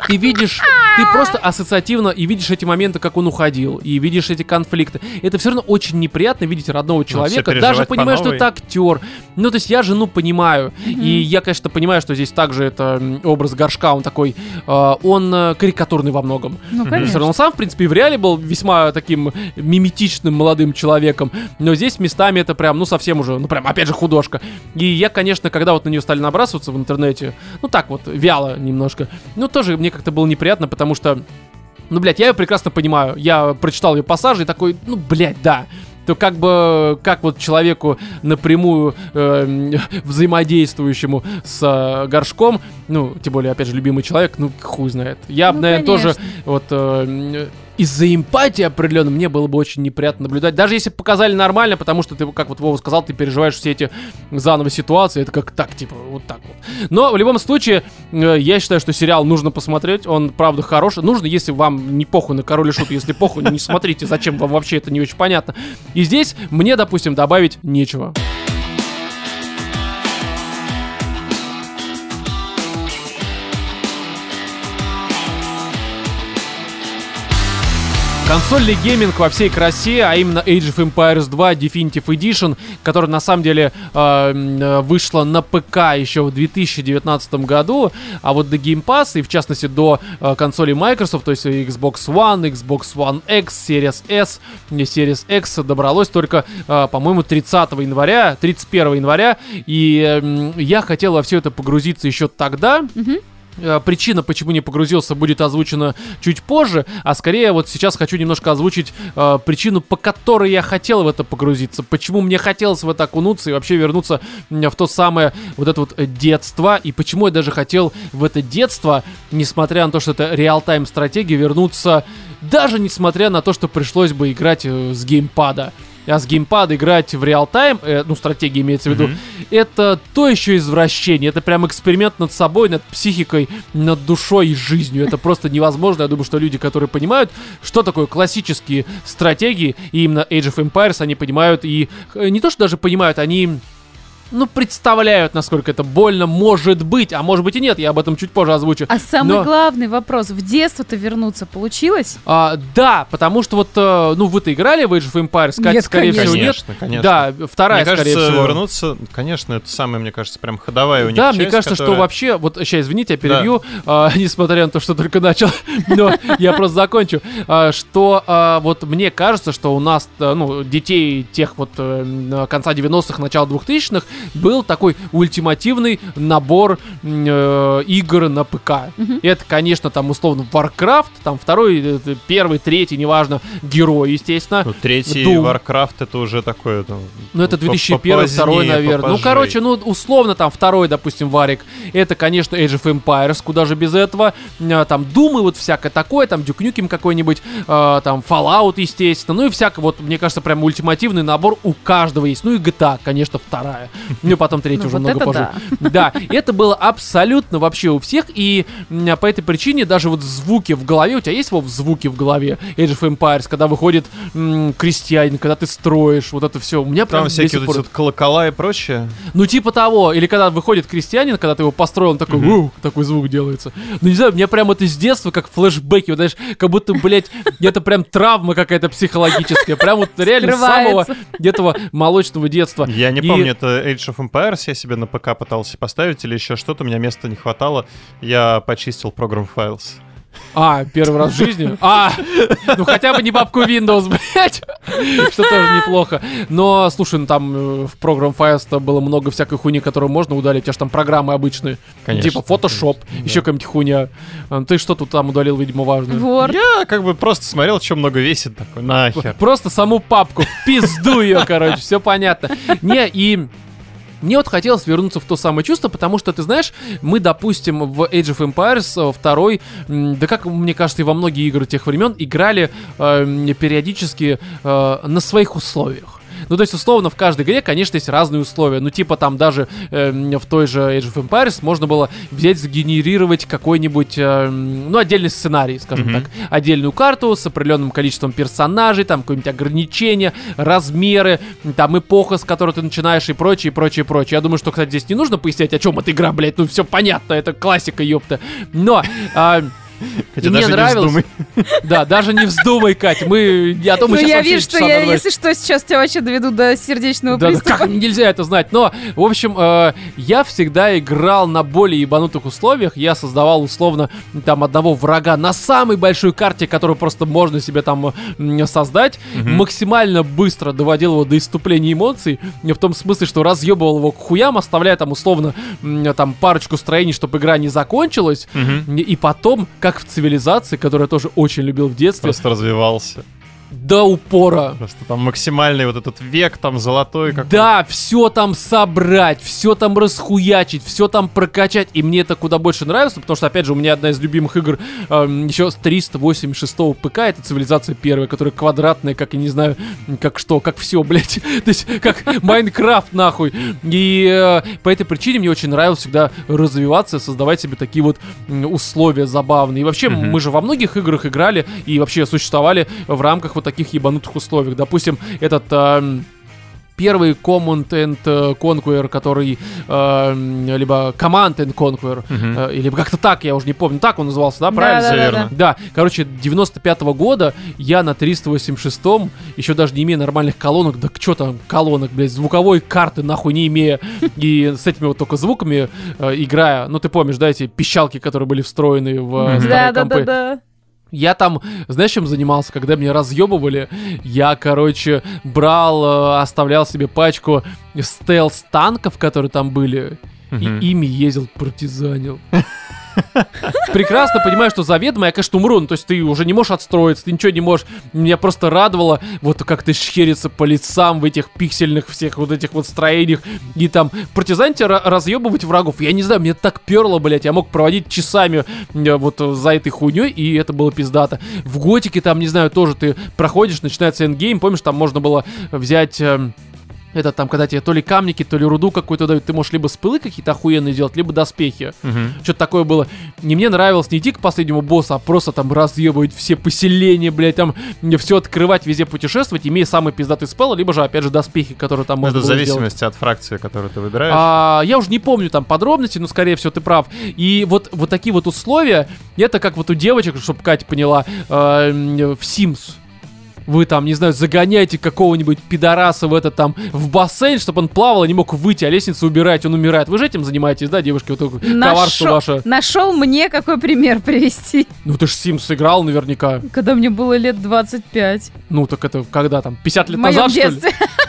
ты видишь, ты просто ассоциативно и видишь эти моменты, как он уходил, и видишь эти конфликты. Это все равно очень неприятно видеть родного человека, даже понимая, что это актер. Ну, то есть я жену понимаю, и я, конечно, понимаю, что здесь также это образ Горшка, он такой, он карикатурный во многом. Ну, конечно. Он сам, в принципе, в реале был весьма таким миметичным молодым человеком, но здесь местами это прям, ну, совсем уже, ну, прям, опять же, художка. И я, конечно, когда вот на нее стали набрасываться в интернете, ну, так вот, вяло немножко, ну, тоже мне как-то было неприятно, потому что, ну, блядь, я ее прекрасно понимаю. Я прочитал ее пассажи и такой, ну, блядь, да. То как бы, как вот человеку напрямую взаимодействующему с Горшком, ну, тем более, опять же, любимый человек, ну, хуй знает. Я, ну, наверное, конечно, тоже вот из-за эмпатии определенно мне было бы очень неприятно наблюдать. Даже если показали нормально, потому что ты, как вот Вова сказал, ты переживаешь все эти заново ситуации. Это как так, типа, вот так вот. Но в любом случае, я считаю, что сериал нужно посмотреть. Он, правда, хороший. Нужно, если вам не похуй на Король и Шут. Если похуй, не смотрите. Зачем вам вообще, это не очень понятно. И здесь мне, допустим, добавить нечего. Консольный гейминг во всей красе, а именно Age of Empires 2 Definitive Edition, которая на самом деле вышла на ПК еще в 2019 году, а вот до Game Pass и в частности до консолей Microsoft, то есть Xbox One, Xbox One X, Series S, Series X добралось только, по-моему, 31 января, и я хотел во все это погрузиться еще тогда. Причина, почему не погрузился, будет озвучена чуть позже, а скорее вот сейчас хочу немножко озвучить причину, по которой я хотел в это погрузиться, почему мне хотелось в это окунуться и вообще вернуться в то самое вот это вот детство, и почему я даже хотел в это детство, несмотря на то, что это реал-тайм стратегия, вернуться, даже несмотря на то, что пришлось бы играть с геймпада. А с геймпада играть в реал-тайм, ну, стратегия имеется в виду, это то еще извращение. Это прям эксперимент над собой, над психикой, над душой и жизнью. Это просто невозможно. Я думаю, что люди, которые понимают, что такое классические стратегии, и именно Age of Empires, они понимают, и не то, что даже понимают, они ну, представляют, насколько это больно может быть. А может быть и нет, я об этом чуть позже озвучу. А самый главный вопрос, в детство-то вернуться получилось? Да, потому что вот, ну, вы-то играли в Age of Empires, Катя, скорее всего, нет. Конечно, конечно. Да, вторая, мне скорее кажется, всего. Вернуться, конечно, это самая, мне кажется, прям ходовая у них часть, мне кажется, которая... что вообще, вот сейчас, извините, я перебью, несмотря на то, что только начал, но я просто закончу, что вот мне кажется, что у нас, ну, детей тех вот конца 90-х, начала 2000-х, был такой ультимативный набор игр на ПК. Mm-hmm. Это, конечно, там, условно, Варкрафт, там, второй, первый, третий, неважно, герой, естественно. Ну, третий Варкрафт, это уже такое, там... Ну, это 2001, второй, наверное. Попозже. Ну, короче, ну, условно, там, второй, допустим, Варик, это, конечно, Age of Empires, куда же без этого, там, Думы, вот всякое такое, там, Duke Nukem какой-нибудь, там, Fallout, естественно, ну, и всякое, вот, мне кажется, прям ультимативный набор у каждого есть. Ну, и GTA, конечно, вторая. Ну, потом третью уже много позже. Да, это было абсолютно вообще у всех, и по этой причине даже вот звуки в голове, у тебя есть вот звуки в голове Age of Empires, когда выходит крестьянин, когда ты строишь, вот это все. У меня прям там всякие вот колокола и прочее. Ну, типа того, или когда выходит крестьянин, когда ты его построил, он такой, такой звук делается. Ну, не знаю, у меня прям это с детства, как флешбеки, вот, знаешь, как будто, блядь, это прям травма какая-то психологическая, прям вот реально самого этого молочного детства. Я не помню, это Age of Empires я себе на ПК пытался поставить или еще что-то, у меня места не хватало, я почистил Program Files. Первый раз в жизни? Ну хотя бы не папку Windows, блять, что тоже неплохо. Но, слушай, ну там в Program Files-то было много всякой хуйни, которую можно удалить. У тебя же там программы обычные. Конечно, типа Photoshop, конечно, еще какая-нибудь хуйня. Ты что тут там удалил, видимо, важное? Word. Я как бы просто смотрел, что много весит такой, нахер. Просто саму папку, в пизду ее, короче, все понятно. Мне вот хотелось вернуться в то самое чувство, потому что, ты знаешь, мы, допустим, в Age of Empires 2, да как, мне кажется, и во многие игры тех времен, играли периодически на своих условиях. Ну, то есть, условно, в каждой игре, конечно, есть разные условия. Ну, типа, там даже в той же Age of Empires можно было взять, сгенерировать какой-нибудь, ну, отдельный сценарий, скажем так. Отдельную карту с определенным количеством персонажей, там, какие-нибудь ограничения, размеры, там, эпоха, с которой ты начинаешь и прочее, прочее, прочее. Я думаю, что, кстати, здесь не нужно пояснять, о чем эта игра, блядь. Ну, все понятно, это классика, ёпта. Но... Хотя мне нравилось. Да, даже не вздумай, Кать. Мы о том, мы сейчас. Я вижу, что я, если что, сейчас тебя вообще доведу до сердечного приступа. Как нельзя это знать. Но, в общем, я всегда играл на более ебанутых условиях. Я создавал условно там одного врага на самой большой карте, которую просто можно себе там создать. Максимально быстро доводил его до иступления эмоций. В том смысле, что разъебывал его к хуям, оставляя там условно там парочку строений, чтобы игра не закончилась. И потом, как в «Цивилизации», которую я тоже очень любил в детстве. Просто развивался. До упора. Просто там максимальный вот этот век, там золотой какой-то. Да, все там собрать, все там расхуячить, все там прокачать. И мне это куда больше нравится, потому что, опять же, у меня одна из любимых игр еще с 386-го ПК, это «Цивилизация 1», которая квадратная, как, я не знаю, как что, как все, блять. То есть, как Майнкрафт, нахуй. И по этой причине мне очень нравилось всегда развиваться, создавать себе такие вот условия забавные. И вообще, мы же во многих играх играли и вообще существовали в рамках вот таких ебанутых условиях. Допустим, этот первый Command and Conquer, который либо Command and Conquer, либо как-то так, я уже не помню. Так он назывался, да? Правильно? Да, верно. Да. Короче, 95-го года я на 386-м, еще даже не имея нормальных колонок, да что там колонок, блядь, звуковой карты нахуй не имея, и с этими вот только звуками играя, ну ты помнишь, да, эти пищалки, которые были встроены в старые компы. Да. Я там, знаешь, чем занимался, когда меня разъебывали? Я, короче, брал, оставлял себе пачку стелс-танков, которые там были, и ими ездил, партизанил. Прекрасно понимаю, что заведомо я, конечно, умру. Ну, то есть ты уже не можешь отстроиться, ты ничего не можешь. Меня просто радовало, вот как ты шхерится по лицам в этих пиксельных всех вот этих вот строениях. И там партизаньте разъебывать врагов. Я не знаю, мне так перло, блять. Я мог проводить часами вот за этой хуйней, и это было пиздато. В Готике там, не знаю, тоже ты проходишь, начинается эндгейм. Помнишь, там можно было взять... Это там, когда тебе то ли камники, то ли руду какую-то дают, ты можешь либо спылы какие-то охуенные делать, либо доспехи. Что-то такое было. Не мне нравилось не идти к последнему боссу, а просто там разъебывать все поселения, блядь, там все открывать, везде путешествовать, имея самый пиздатый спел, либо же, опять же, доспехи, которые там можно было сделать. Это в зависимости от фракции, которую ты выбираешь. Я уже не помню там подробности, но, скорее всего, ты прав. И вот такие вот условия, это как вот у девочек, чтобы Катя поняла, в Симс. Вы там, не знаю, загоняете какого-нибудь пидораса в этот там, в бассейн, чтобы он плавал и не мог выйти, а лестницу убирать, он умирает. Вы же этим занимаетесь, да, девушки? Вот такое коварство ваше. Нашел мне какой пример привести. Ну ты ж Симс играл наверняка. Когда мне было лет 25. Ну так это когда там, 50 лет назад, что ли?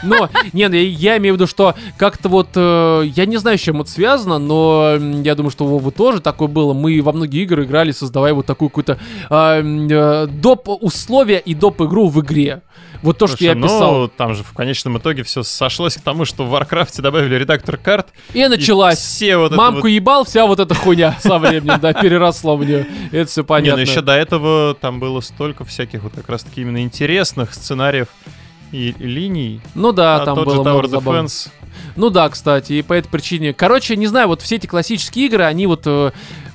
Но, не, я имею в виду, что как-то вот, я не знаю, с чем это связано, но я думаю, что у Вовы тоже такое было. Мы во многие игры играли, создавая вот такую какую-то доп. Условия и доп. Игру в игре. Вот то, что я писал. Ну, там же в конечном итоге все сошлось к тому, что в Варкрафте добавили редактор карт. И началась. Все вот мамку вот... ебал, вся вот эта хуйня со временем, да, переросла в нее. Это все понятно. Не, ну еще до этого там было столько всяких вот как раз-таки именно интересных сценариев и линий. Ну да, там было много забавных. Ну да, кстати, и по этой причине. Короче, не знаю, вот все эти классические игры, они вот...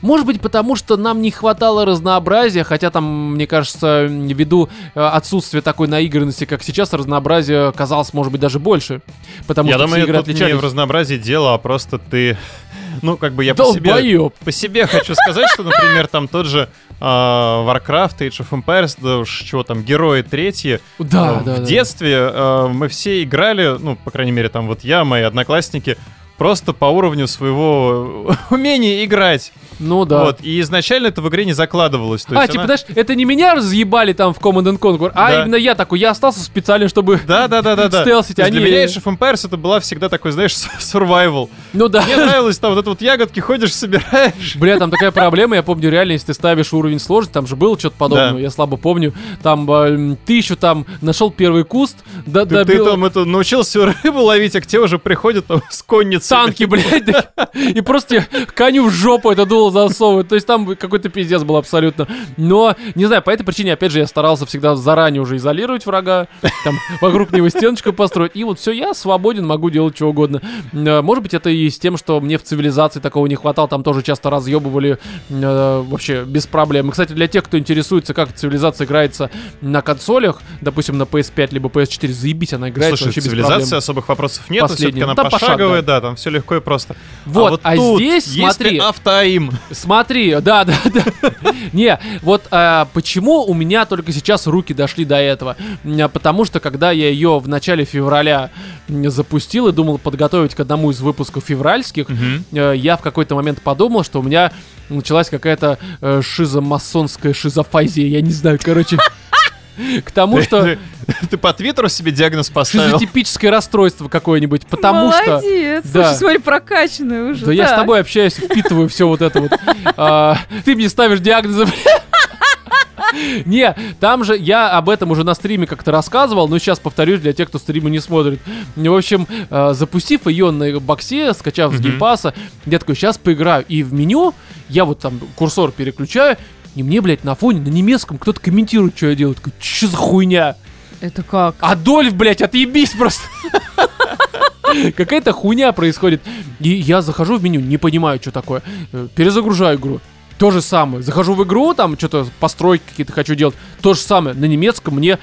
Может быть, потому что нам не хватало разнообразия, хотя там, мне кажется, ввиду отсутствия такой наигранности, как сейчас, разнообразие казалось, может быть, даже больше. Потому я что думаю, игры тут отличались. Не в разнообразии дело, а просто ты... Ну, как бы я по себе хочу сказать, что, например, там тот же Warcraft, Age of Empires, да уж чего там, герои третьи. Да, в детстве мы все играли, ну, по крайней мере, там вот я, мои одноклассники, просто по уровню своего умения играть. Ну да. Вот. И изначально это в игре не закладывалось. То есть типа, знаешь, это не меня разъебали там в Command and Conquer, а именно я такой, я остался специально, чтобы стелсить. Для меня Age of Empires это была всегда такой, знаешь, survival. Ну да. Мне нравилось там вот это вот ягодки ходишь, собираешь. Бля, там такая проблема, я помню реально, если ты ставишь уровень сложный, там же было что-то подобное, я слабо помню. Там ты еще там нашел первый куст, добил... Ты там это научился рыбу ловить, а к тебе уже приходят там с конницей. Танки, блядь, и просто коню в жопу это дуло засовывают. То есть там какой-то пиздец был абсолютно. Но, не знаю, по этой причине, опять же, я старался всегда заранее уже изолировать врага, там, вокруг него стеночку построить. И вот все, я свободен, могу делать что угодно. Может быть, это и с тем, что мне в цивилизации такого не хватало. Там тоже часто разъебывали вообще без проблем. И, кстати, для тех, кто интересуется, как цивилизация играется на консолях, допустим, на PS5 либо PS4, заебись, она играется. Слушай, вообще без проблем. Цивилизации особых вопросов нет, все-таки она пошаговая, да, там все легко и просто. Вот, а тут здесь, смотри, автоим. Смотри, да. Не, вот почему у меня только сейчас руки дошли до этого? Потому что, когда я ее в начале февраля запустил и думал подготовить к одному из выпусков февральских, я в какой-то момент подумал, что у меня началась какая-то шизомасонская шизофазия, я не знаю, короче... К тому, что... Ты по Твиттеру себе диагноз поставил? Шизотипическое расстройство какое-нибудь, потому что... Молодец! Слушай, смотри, прокачанное уже. Да я с тобой общаюсь, впитываю все вот это вот. Ты мне ставишь диагнозы... Не, там же я об этом уже на стриме как-то рассказывал, но сейчас повторюсь для тех, кто стримы не смотрит. В общем, запустив ее на боксе, скачав с Game Pass'а, я такой, сейчас поиграю. И в меню я вот там курсор переключаю, и мне, блядь, на фоне, на немецком кто-то комментирует, что я делаю. Такой, че за хуйня? Это как? Адольф, блядь, отъебись просто. Какая-то хуйня происходит. И я захожу в меню, не понимаю, что такое. Перезагружаю игру. То же самое. Захожу в игру, там что-то постройки какие-то хочу делать. То же самое. На немецком мне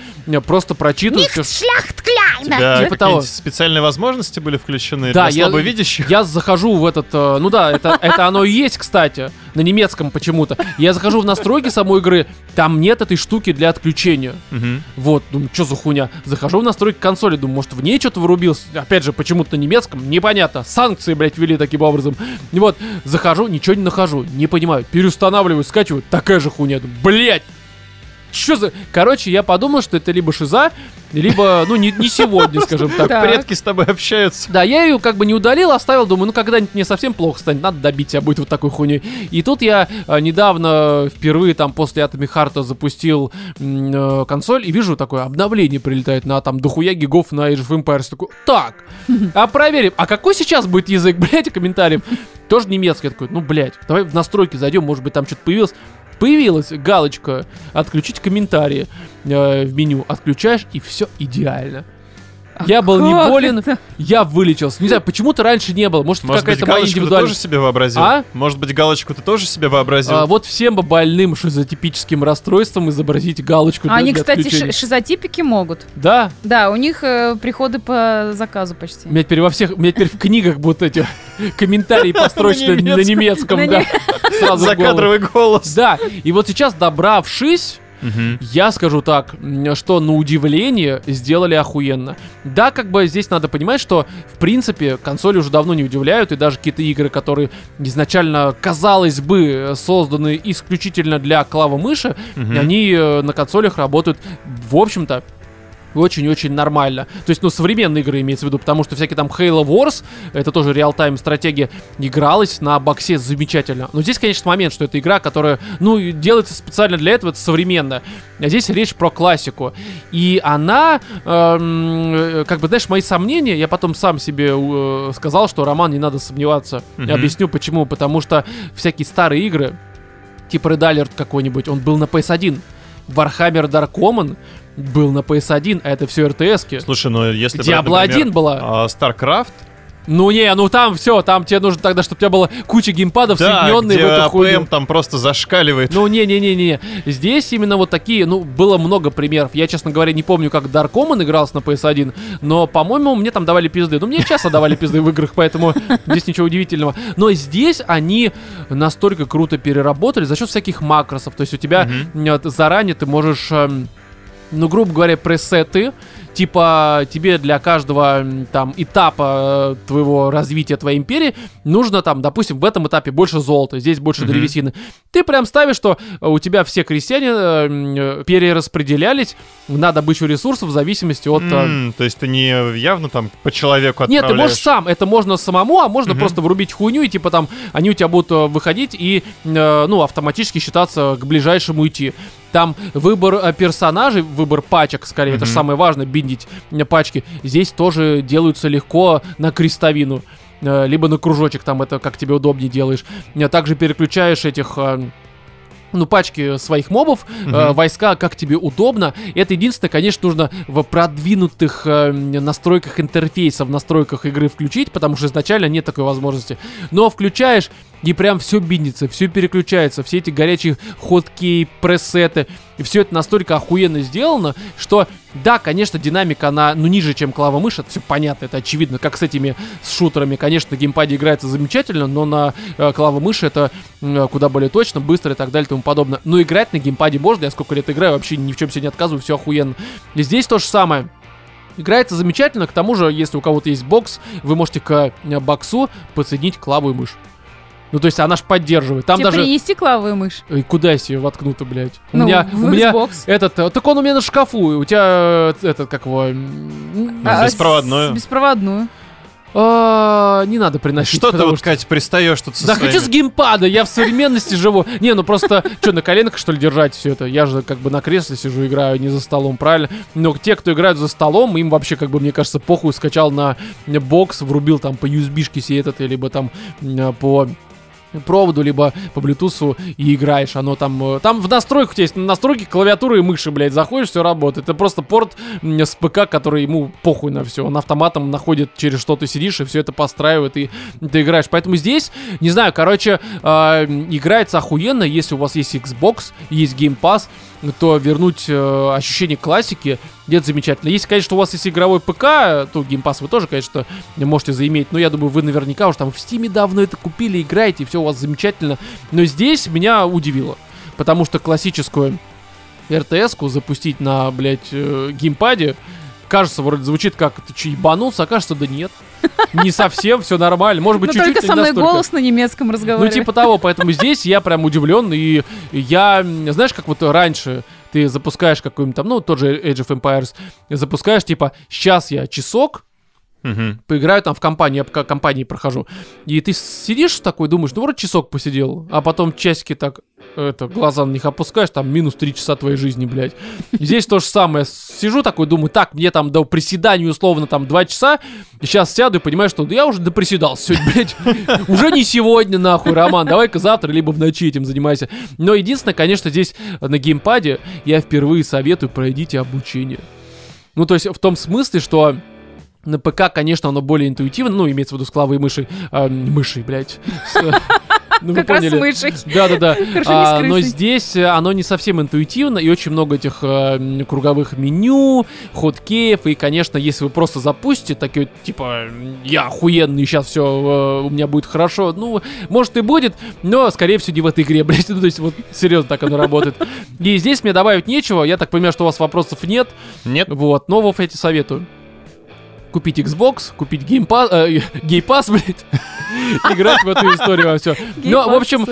просто прочитывают. Какие-то специальные возможности были включены для слабовидящих. Я захожу в этот... Ну да, это оно и есть, кстати. На немецком почему-то. Я захожу в настройки самой игры. Там нет этой штуки для отключения. Вот. Думаю, что за хуйня? Захожу в настройки консоли. Думаю, может, в ней что-то вырубилось. Опять же, почему-то на немецком. Непонятно. Санкции, блядь, ввели таким образом. Вот. Захожу, ничего не нахожу. Не понимаю. Устанавливаю, скачиваю, такая же хуйня. Блять! Что за... Короче, я подумал, что это либо шиза, либо, ну, не сегодня, скажем так. Предки с тобой общаются. Да, я ее как бы не удалил, оставил, думаю, ну, когда-нибудь мне совсем плохо станет, надо добить, а будет вот такой хуйней. И тут я недавно впервые там после Atomic Heart запустил консоль и вижу такое обновление прилетает на там дохуя гигов на Age of Empires. Такой, так, а проверим, а какой сейчас будет язык, блять, комментариев? Тоже немецкий. Я такой, ну, блять, давай в настройки зайдем, может быть, там что-то появилось. Появилась галочка «Отключить комментарии» в меню. Отключаешь, и все идеально. Я был не болен, я вылечился. Не знаю, почему-то раньше не было. Может, какая-то моя индивидуальность. Может быть, галочку ты тоже себе вообразил? А? Может быть, галочку ты тоже себе вообразил? Вот всем бы больным шизотипическим расстройством изобразить галочку. Они, кстати, шизотипики могут. Да? Да, у них приходы по заказу почти. У меня теперь в книгах будут эти комментарии построчные на немецком. Закадровый голос. Да, и вот сейчас, добравшись... Угу. Я скажу так, что на удивление сделали охуенно. Да, как бы здесь надо понимать, что в принципе консоли уже давно не удивляют. И даже какие-то игры, которые изначально, казалось бы, созданы исключительно для клавомыши, они на консолях работают, в общем-то, очень-очень нормально. То есть, ну, современные игры имеется в виду, потому что всякие там Halo Wars, это тоже реал-тайм стратегия, игралась на боксе замечательно. Но здесь, конечно, момент, что это игра, которая, ну, делается специально для этого, это современно. А здесь речь про классику. И она, как бы, знаешь, мои сомнения, я потом сам себе сказал, что, Роман, не надо сомневаться. Я объясню, почему. Потому что всякие старые игры, типа Red Alert какой-нибудь, он был на PS1. Warhammer Dark Omen был на PS1, а это все РТС-ки. Слушай, ну если бы, Диабло 1 была. StarCraft? Ну не, ну там все, там тебе нужно тогда, чтобы у тебя была куча геймпадов, да, соединенные в эту хуйню. Да, АПМ там просто зашкаливает. Ну не-не-не-не, здесь именно вот такие, ну, было много примеров. Я, честно говоря, не помню, как Dark Omen игрался на PS1, но, по-моему, мне там давали пизды. Ну, мне часто давали пизды в играх, поэтому здесь ничего удивительного. Но здесь они настолько круто переработали за счет всяких макросов. То есть у тебя заранее ты можешь... Ну, грубо говоря, пресеты, типа тебе для каждого там этапа твоего развития, твоей империи, нужно там, допустим, в этом этапе больше золота, здесь больше древесины. Ты прям ставишь, что у тебя все крестьяне перераспределялись на добычу ресурсов в зависимости от... то есть ты не явно там по человеку отправляешь? Нет, ты можешь сам, это можно самому, а можно просто врубить хуйню, и типа там они у тебя будут выходить и, ну, автоматически считаться к ближайшему идти. Там выбор персонажей, выбор пачек, скорее, это же самое важное, биндить пачки, здесь тоже делаются легко на крестовину, либо на кружочек, там это как тебе удобнее делаешь. Также переключаешь этих... ну, пачки своих мобов, войска, как тебе удобно. Это единственное, конечно, нужно в продвинутых настройках интерфейса, в настройках игры включить, потому что изначально нет такой возможности. Но включаешь, и прям все биндится, все переключается, все эти горячие ходки, пресеты, и все это настолько охуенно сделано, что, да, конечно, динамика, она, ну, ниже, чем клава мыши, это все понятно, это очевидно, как с этими с шутерами, конечно, на геймпаде играется замечательно, но на клава мыши это куда более точно, быстро и так далее и тому подобное. Но играть на геймпаде можно, я сколько лет играю, вообще ни в чем себе не отказываю, все охуенно. И здесь то же самое. Играется замечательно, к тому же, если у кого-то есть бокс, вы можете к боксу подсоединить клаву и мышь. Ну, то есть она ж поддерживает. Там тебе даже... принести клаву и мышь? Ой, куда я себе воткну-то, блядь? Ну, у меня Xbox. Этот... Так он у меня на шкафу. У тебя этот, как его... беспроводную. Беспроводную. Не надо приносить. Что ты вот, Катя, пристаешь тут со своими? Да хочу с геймпада, я в современности живу. Не, ну просто, что, на коленках, что ли, держать все это? Я же как бы на кресле сижу, играю, не за столом, правильно? Но те, кто играют за столом, им вообще, как бы, мне кажется, похуй, скачал на бокс, врубил там по USB-шке сей этот, либо там по... проводу, либо по Bluetooth и играешь. Оно там... Там в настройках у тебя есть настройки клавиатуры и мыши, блядь. Заходишь, все работает. Это просто порт с ПК, который ему похуй на все. Он автоматом находит, через что ты сидишь, и все это подстраивает, и ты играешь. Поэтому здесь, не знаю, короче, играется охуенно. Если у вас есть Xbox, есть Game Pass, то вернуть ощущение классики, это замечательно. Если, конечно, у вас есть игровой ПК, то Game Pass вы тоже, конечно, можете заиметь. Но я думаю, вы наверняка уж там в Steam давно это купили, играете, и все у вас замечательно. Но здесь меня удивило, потому что классическую РТС-ку запустить на, блядь, геймпаде, кажется, вроде звучит как «ты че, ебанулся?», а кажется, да нет. Не совсем, все нормально. Может быть, чуть-чуть не настолько. Но только со мной голос на немецком разговоре. Ну, типа того, поэтому здесь я прям удивлен. И я, знаешь, как вот раньше ты запускаешь какой-нибудь там, ну, тот же Age of Empires, запускаешь, типа, сейчас я часок поиграю там в компании, я пока компании прохожу. И ты сидишь такой, думаешь, ну, вроде часок посидел, а потом часики так... Это, глаза на них опускаешь, там минус 3 часа твоей жизни, блядь. Здесь то же самое. Сижу такой, думаю, так, мне там до приседания условно там 2 часа. Сейчас сяду и понимаю, что я уже доприседался сегодня, блядь. Уже не сегодня, нахуй, Роман. Давай-ка завтра, либо в ночи этим занимайся. Но единственное, конечно, здесь на геймпаде я впервые советую, пройдите обучение. Ну, то есть в том смысле, что... На ПК, конечно, оно более интуитивно, ну, имеется в виду с клавой и мышей. Мышей, блядь. Ну, как раз мышей. Да-да-да. Но здесь оно не совсем интуитивно, и очень много этих круговых меню, хоткеев, и, конечно, если вы просто запустите, такие, типа, я охуенный, сейчас все у меня будет хорошо, ну, может и будет, но, скорее всего, не в этой игре, блядь, ну, то есть, вот, серьезно так оно работает. И здесь мне добавить нечего, я так понимаю, что у вас вопросов нет. Нет. Вот, но, Вов, я тебе советую. Купить Xbox, купить Game Pass, блядь, играть в эту историю во все. Но, в общем,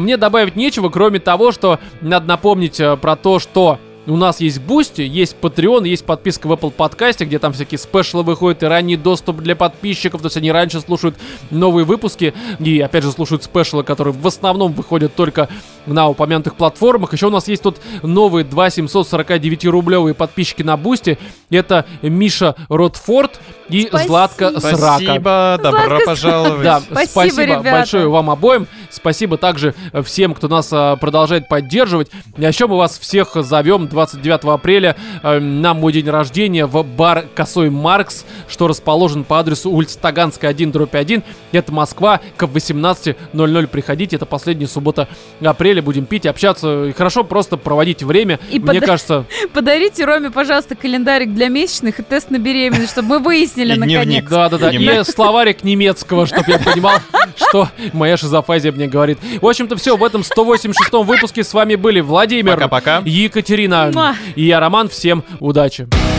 мне добавить нечего, кроме того, что надо напомнить про то, что у нас есть Boosty, есть Patreon, есть подписка в Apple подкасте, где там всякие спешлы выходят и ранний доступ для подписчиков, то есть они раньше слушают новые выпуски и, опять же, слушают спешлы, которые в основном выходят только на упомянутых платформах. Еще у нас есть тут новые 2 749-рублевые подписчики на Boosty. Это Миша Ротфорд и Златка Срака. Спасибо, добро пожаловать. Да, спасибо большое вам обоим. Спасибо также всем, кто нас продолжает поддерживать. И еще мы вас всех зовем 29 апреля на мой день рождения в бар «Косой Маркс», что расположен по адресу улица Таганская, 1/1. Это Москва, к 18:00 приходите. Это последняя суббота апреля. Будем пить, общаться и хорошо просто проводить время. И мне кажется... Подарите Роме, пожалуйста, календарик для месячных и тест на беременность, чтобы мы выяснили наконец. Да-да-да. И словарик немецкого, чтобы я понимал, что моя шизофазия мне говорит. В общем-то, все. В этом 186-м выпуске с вами были Владимир, Екатерина и я, Роман. Всем удачи.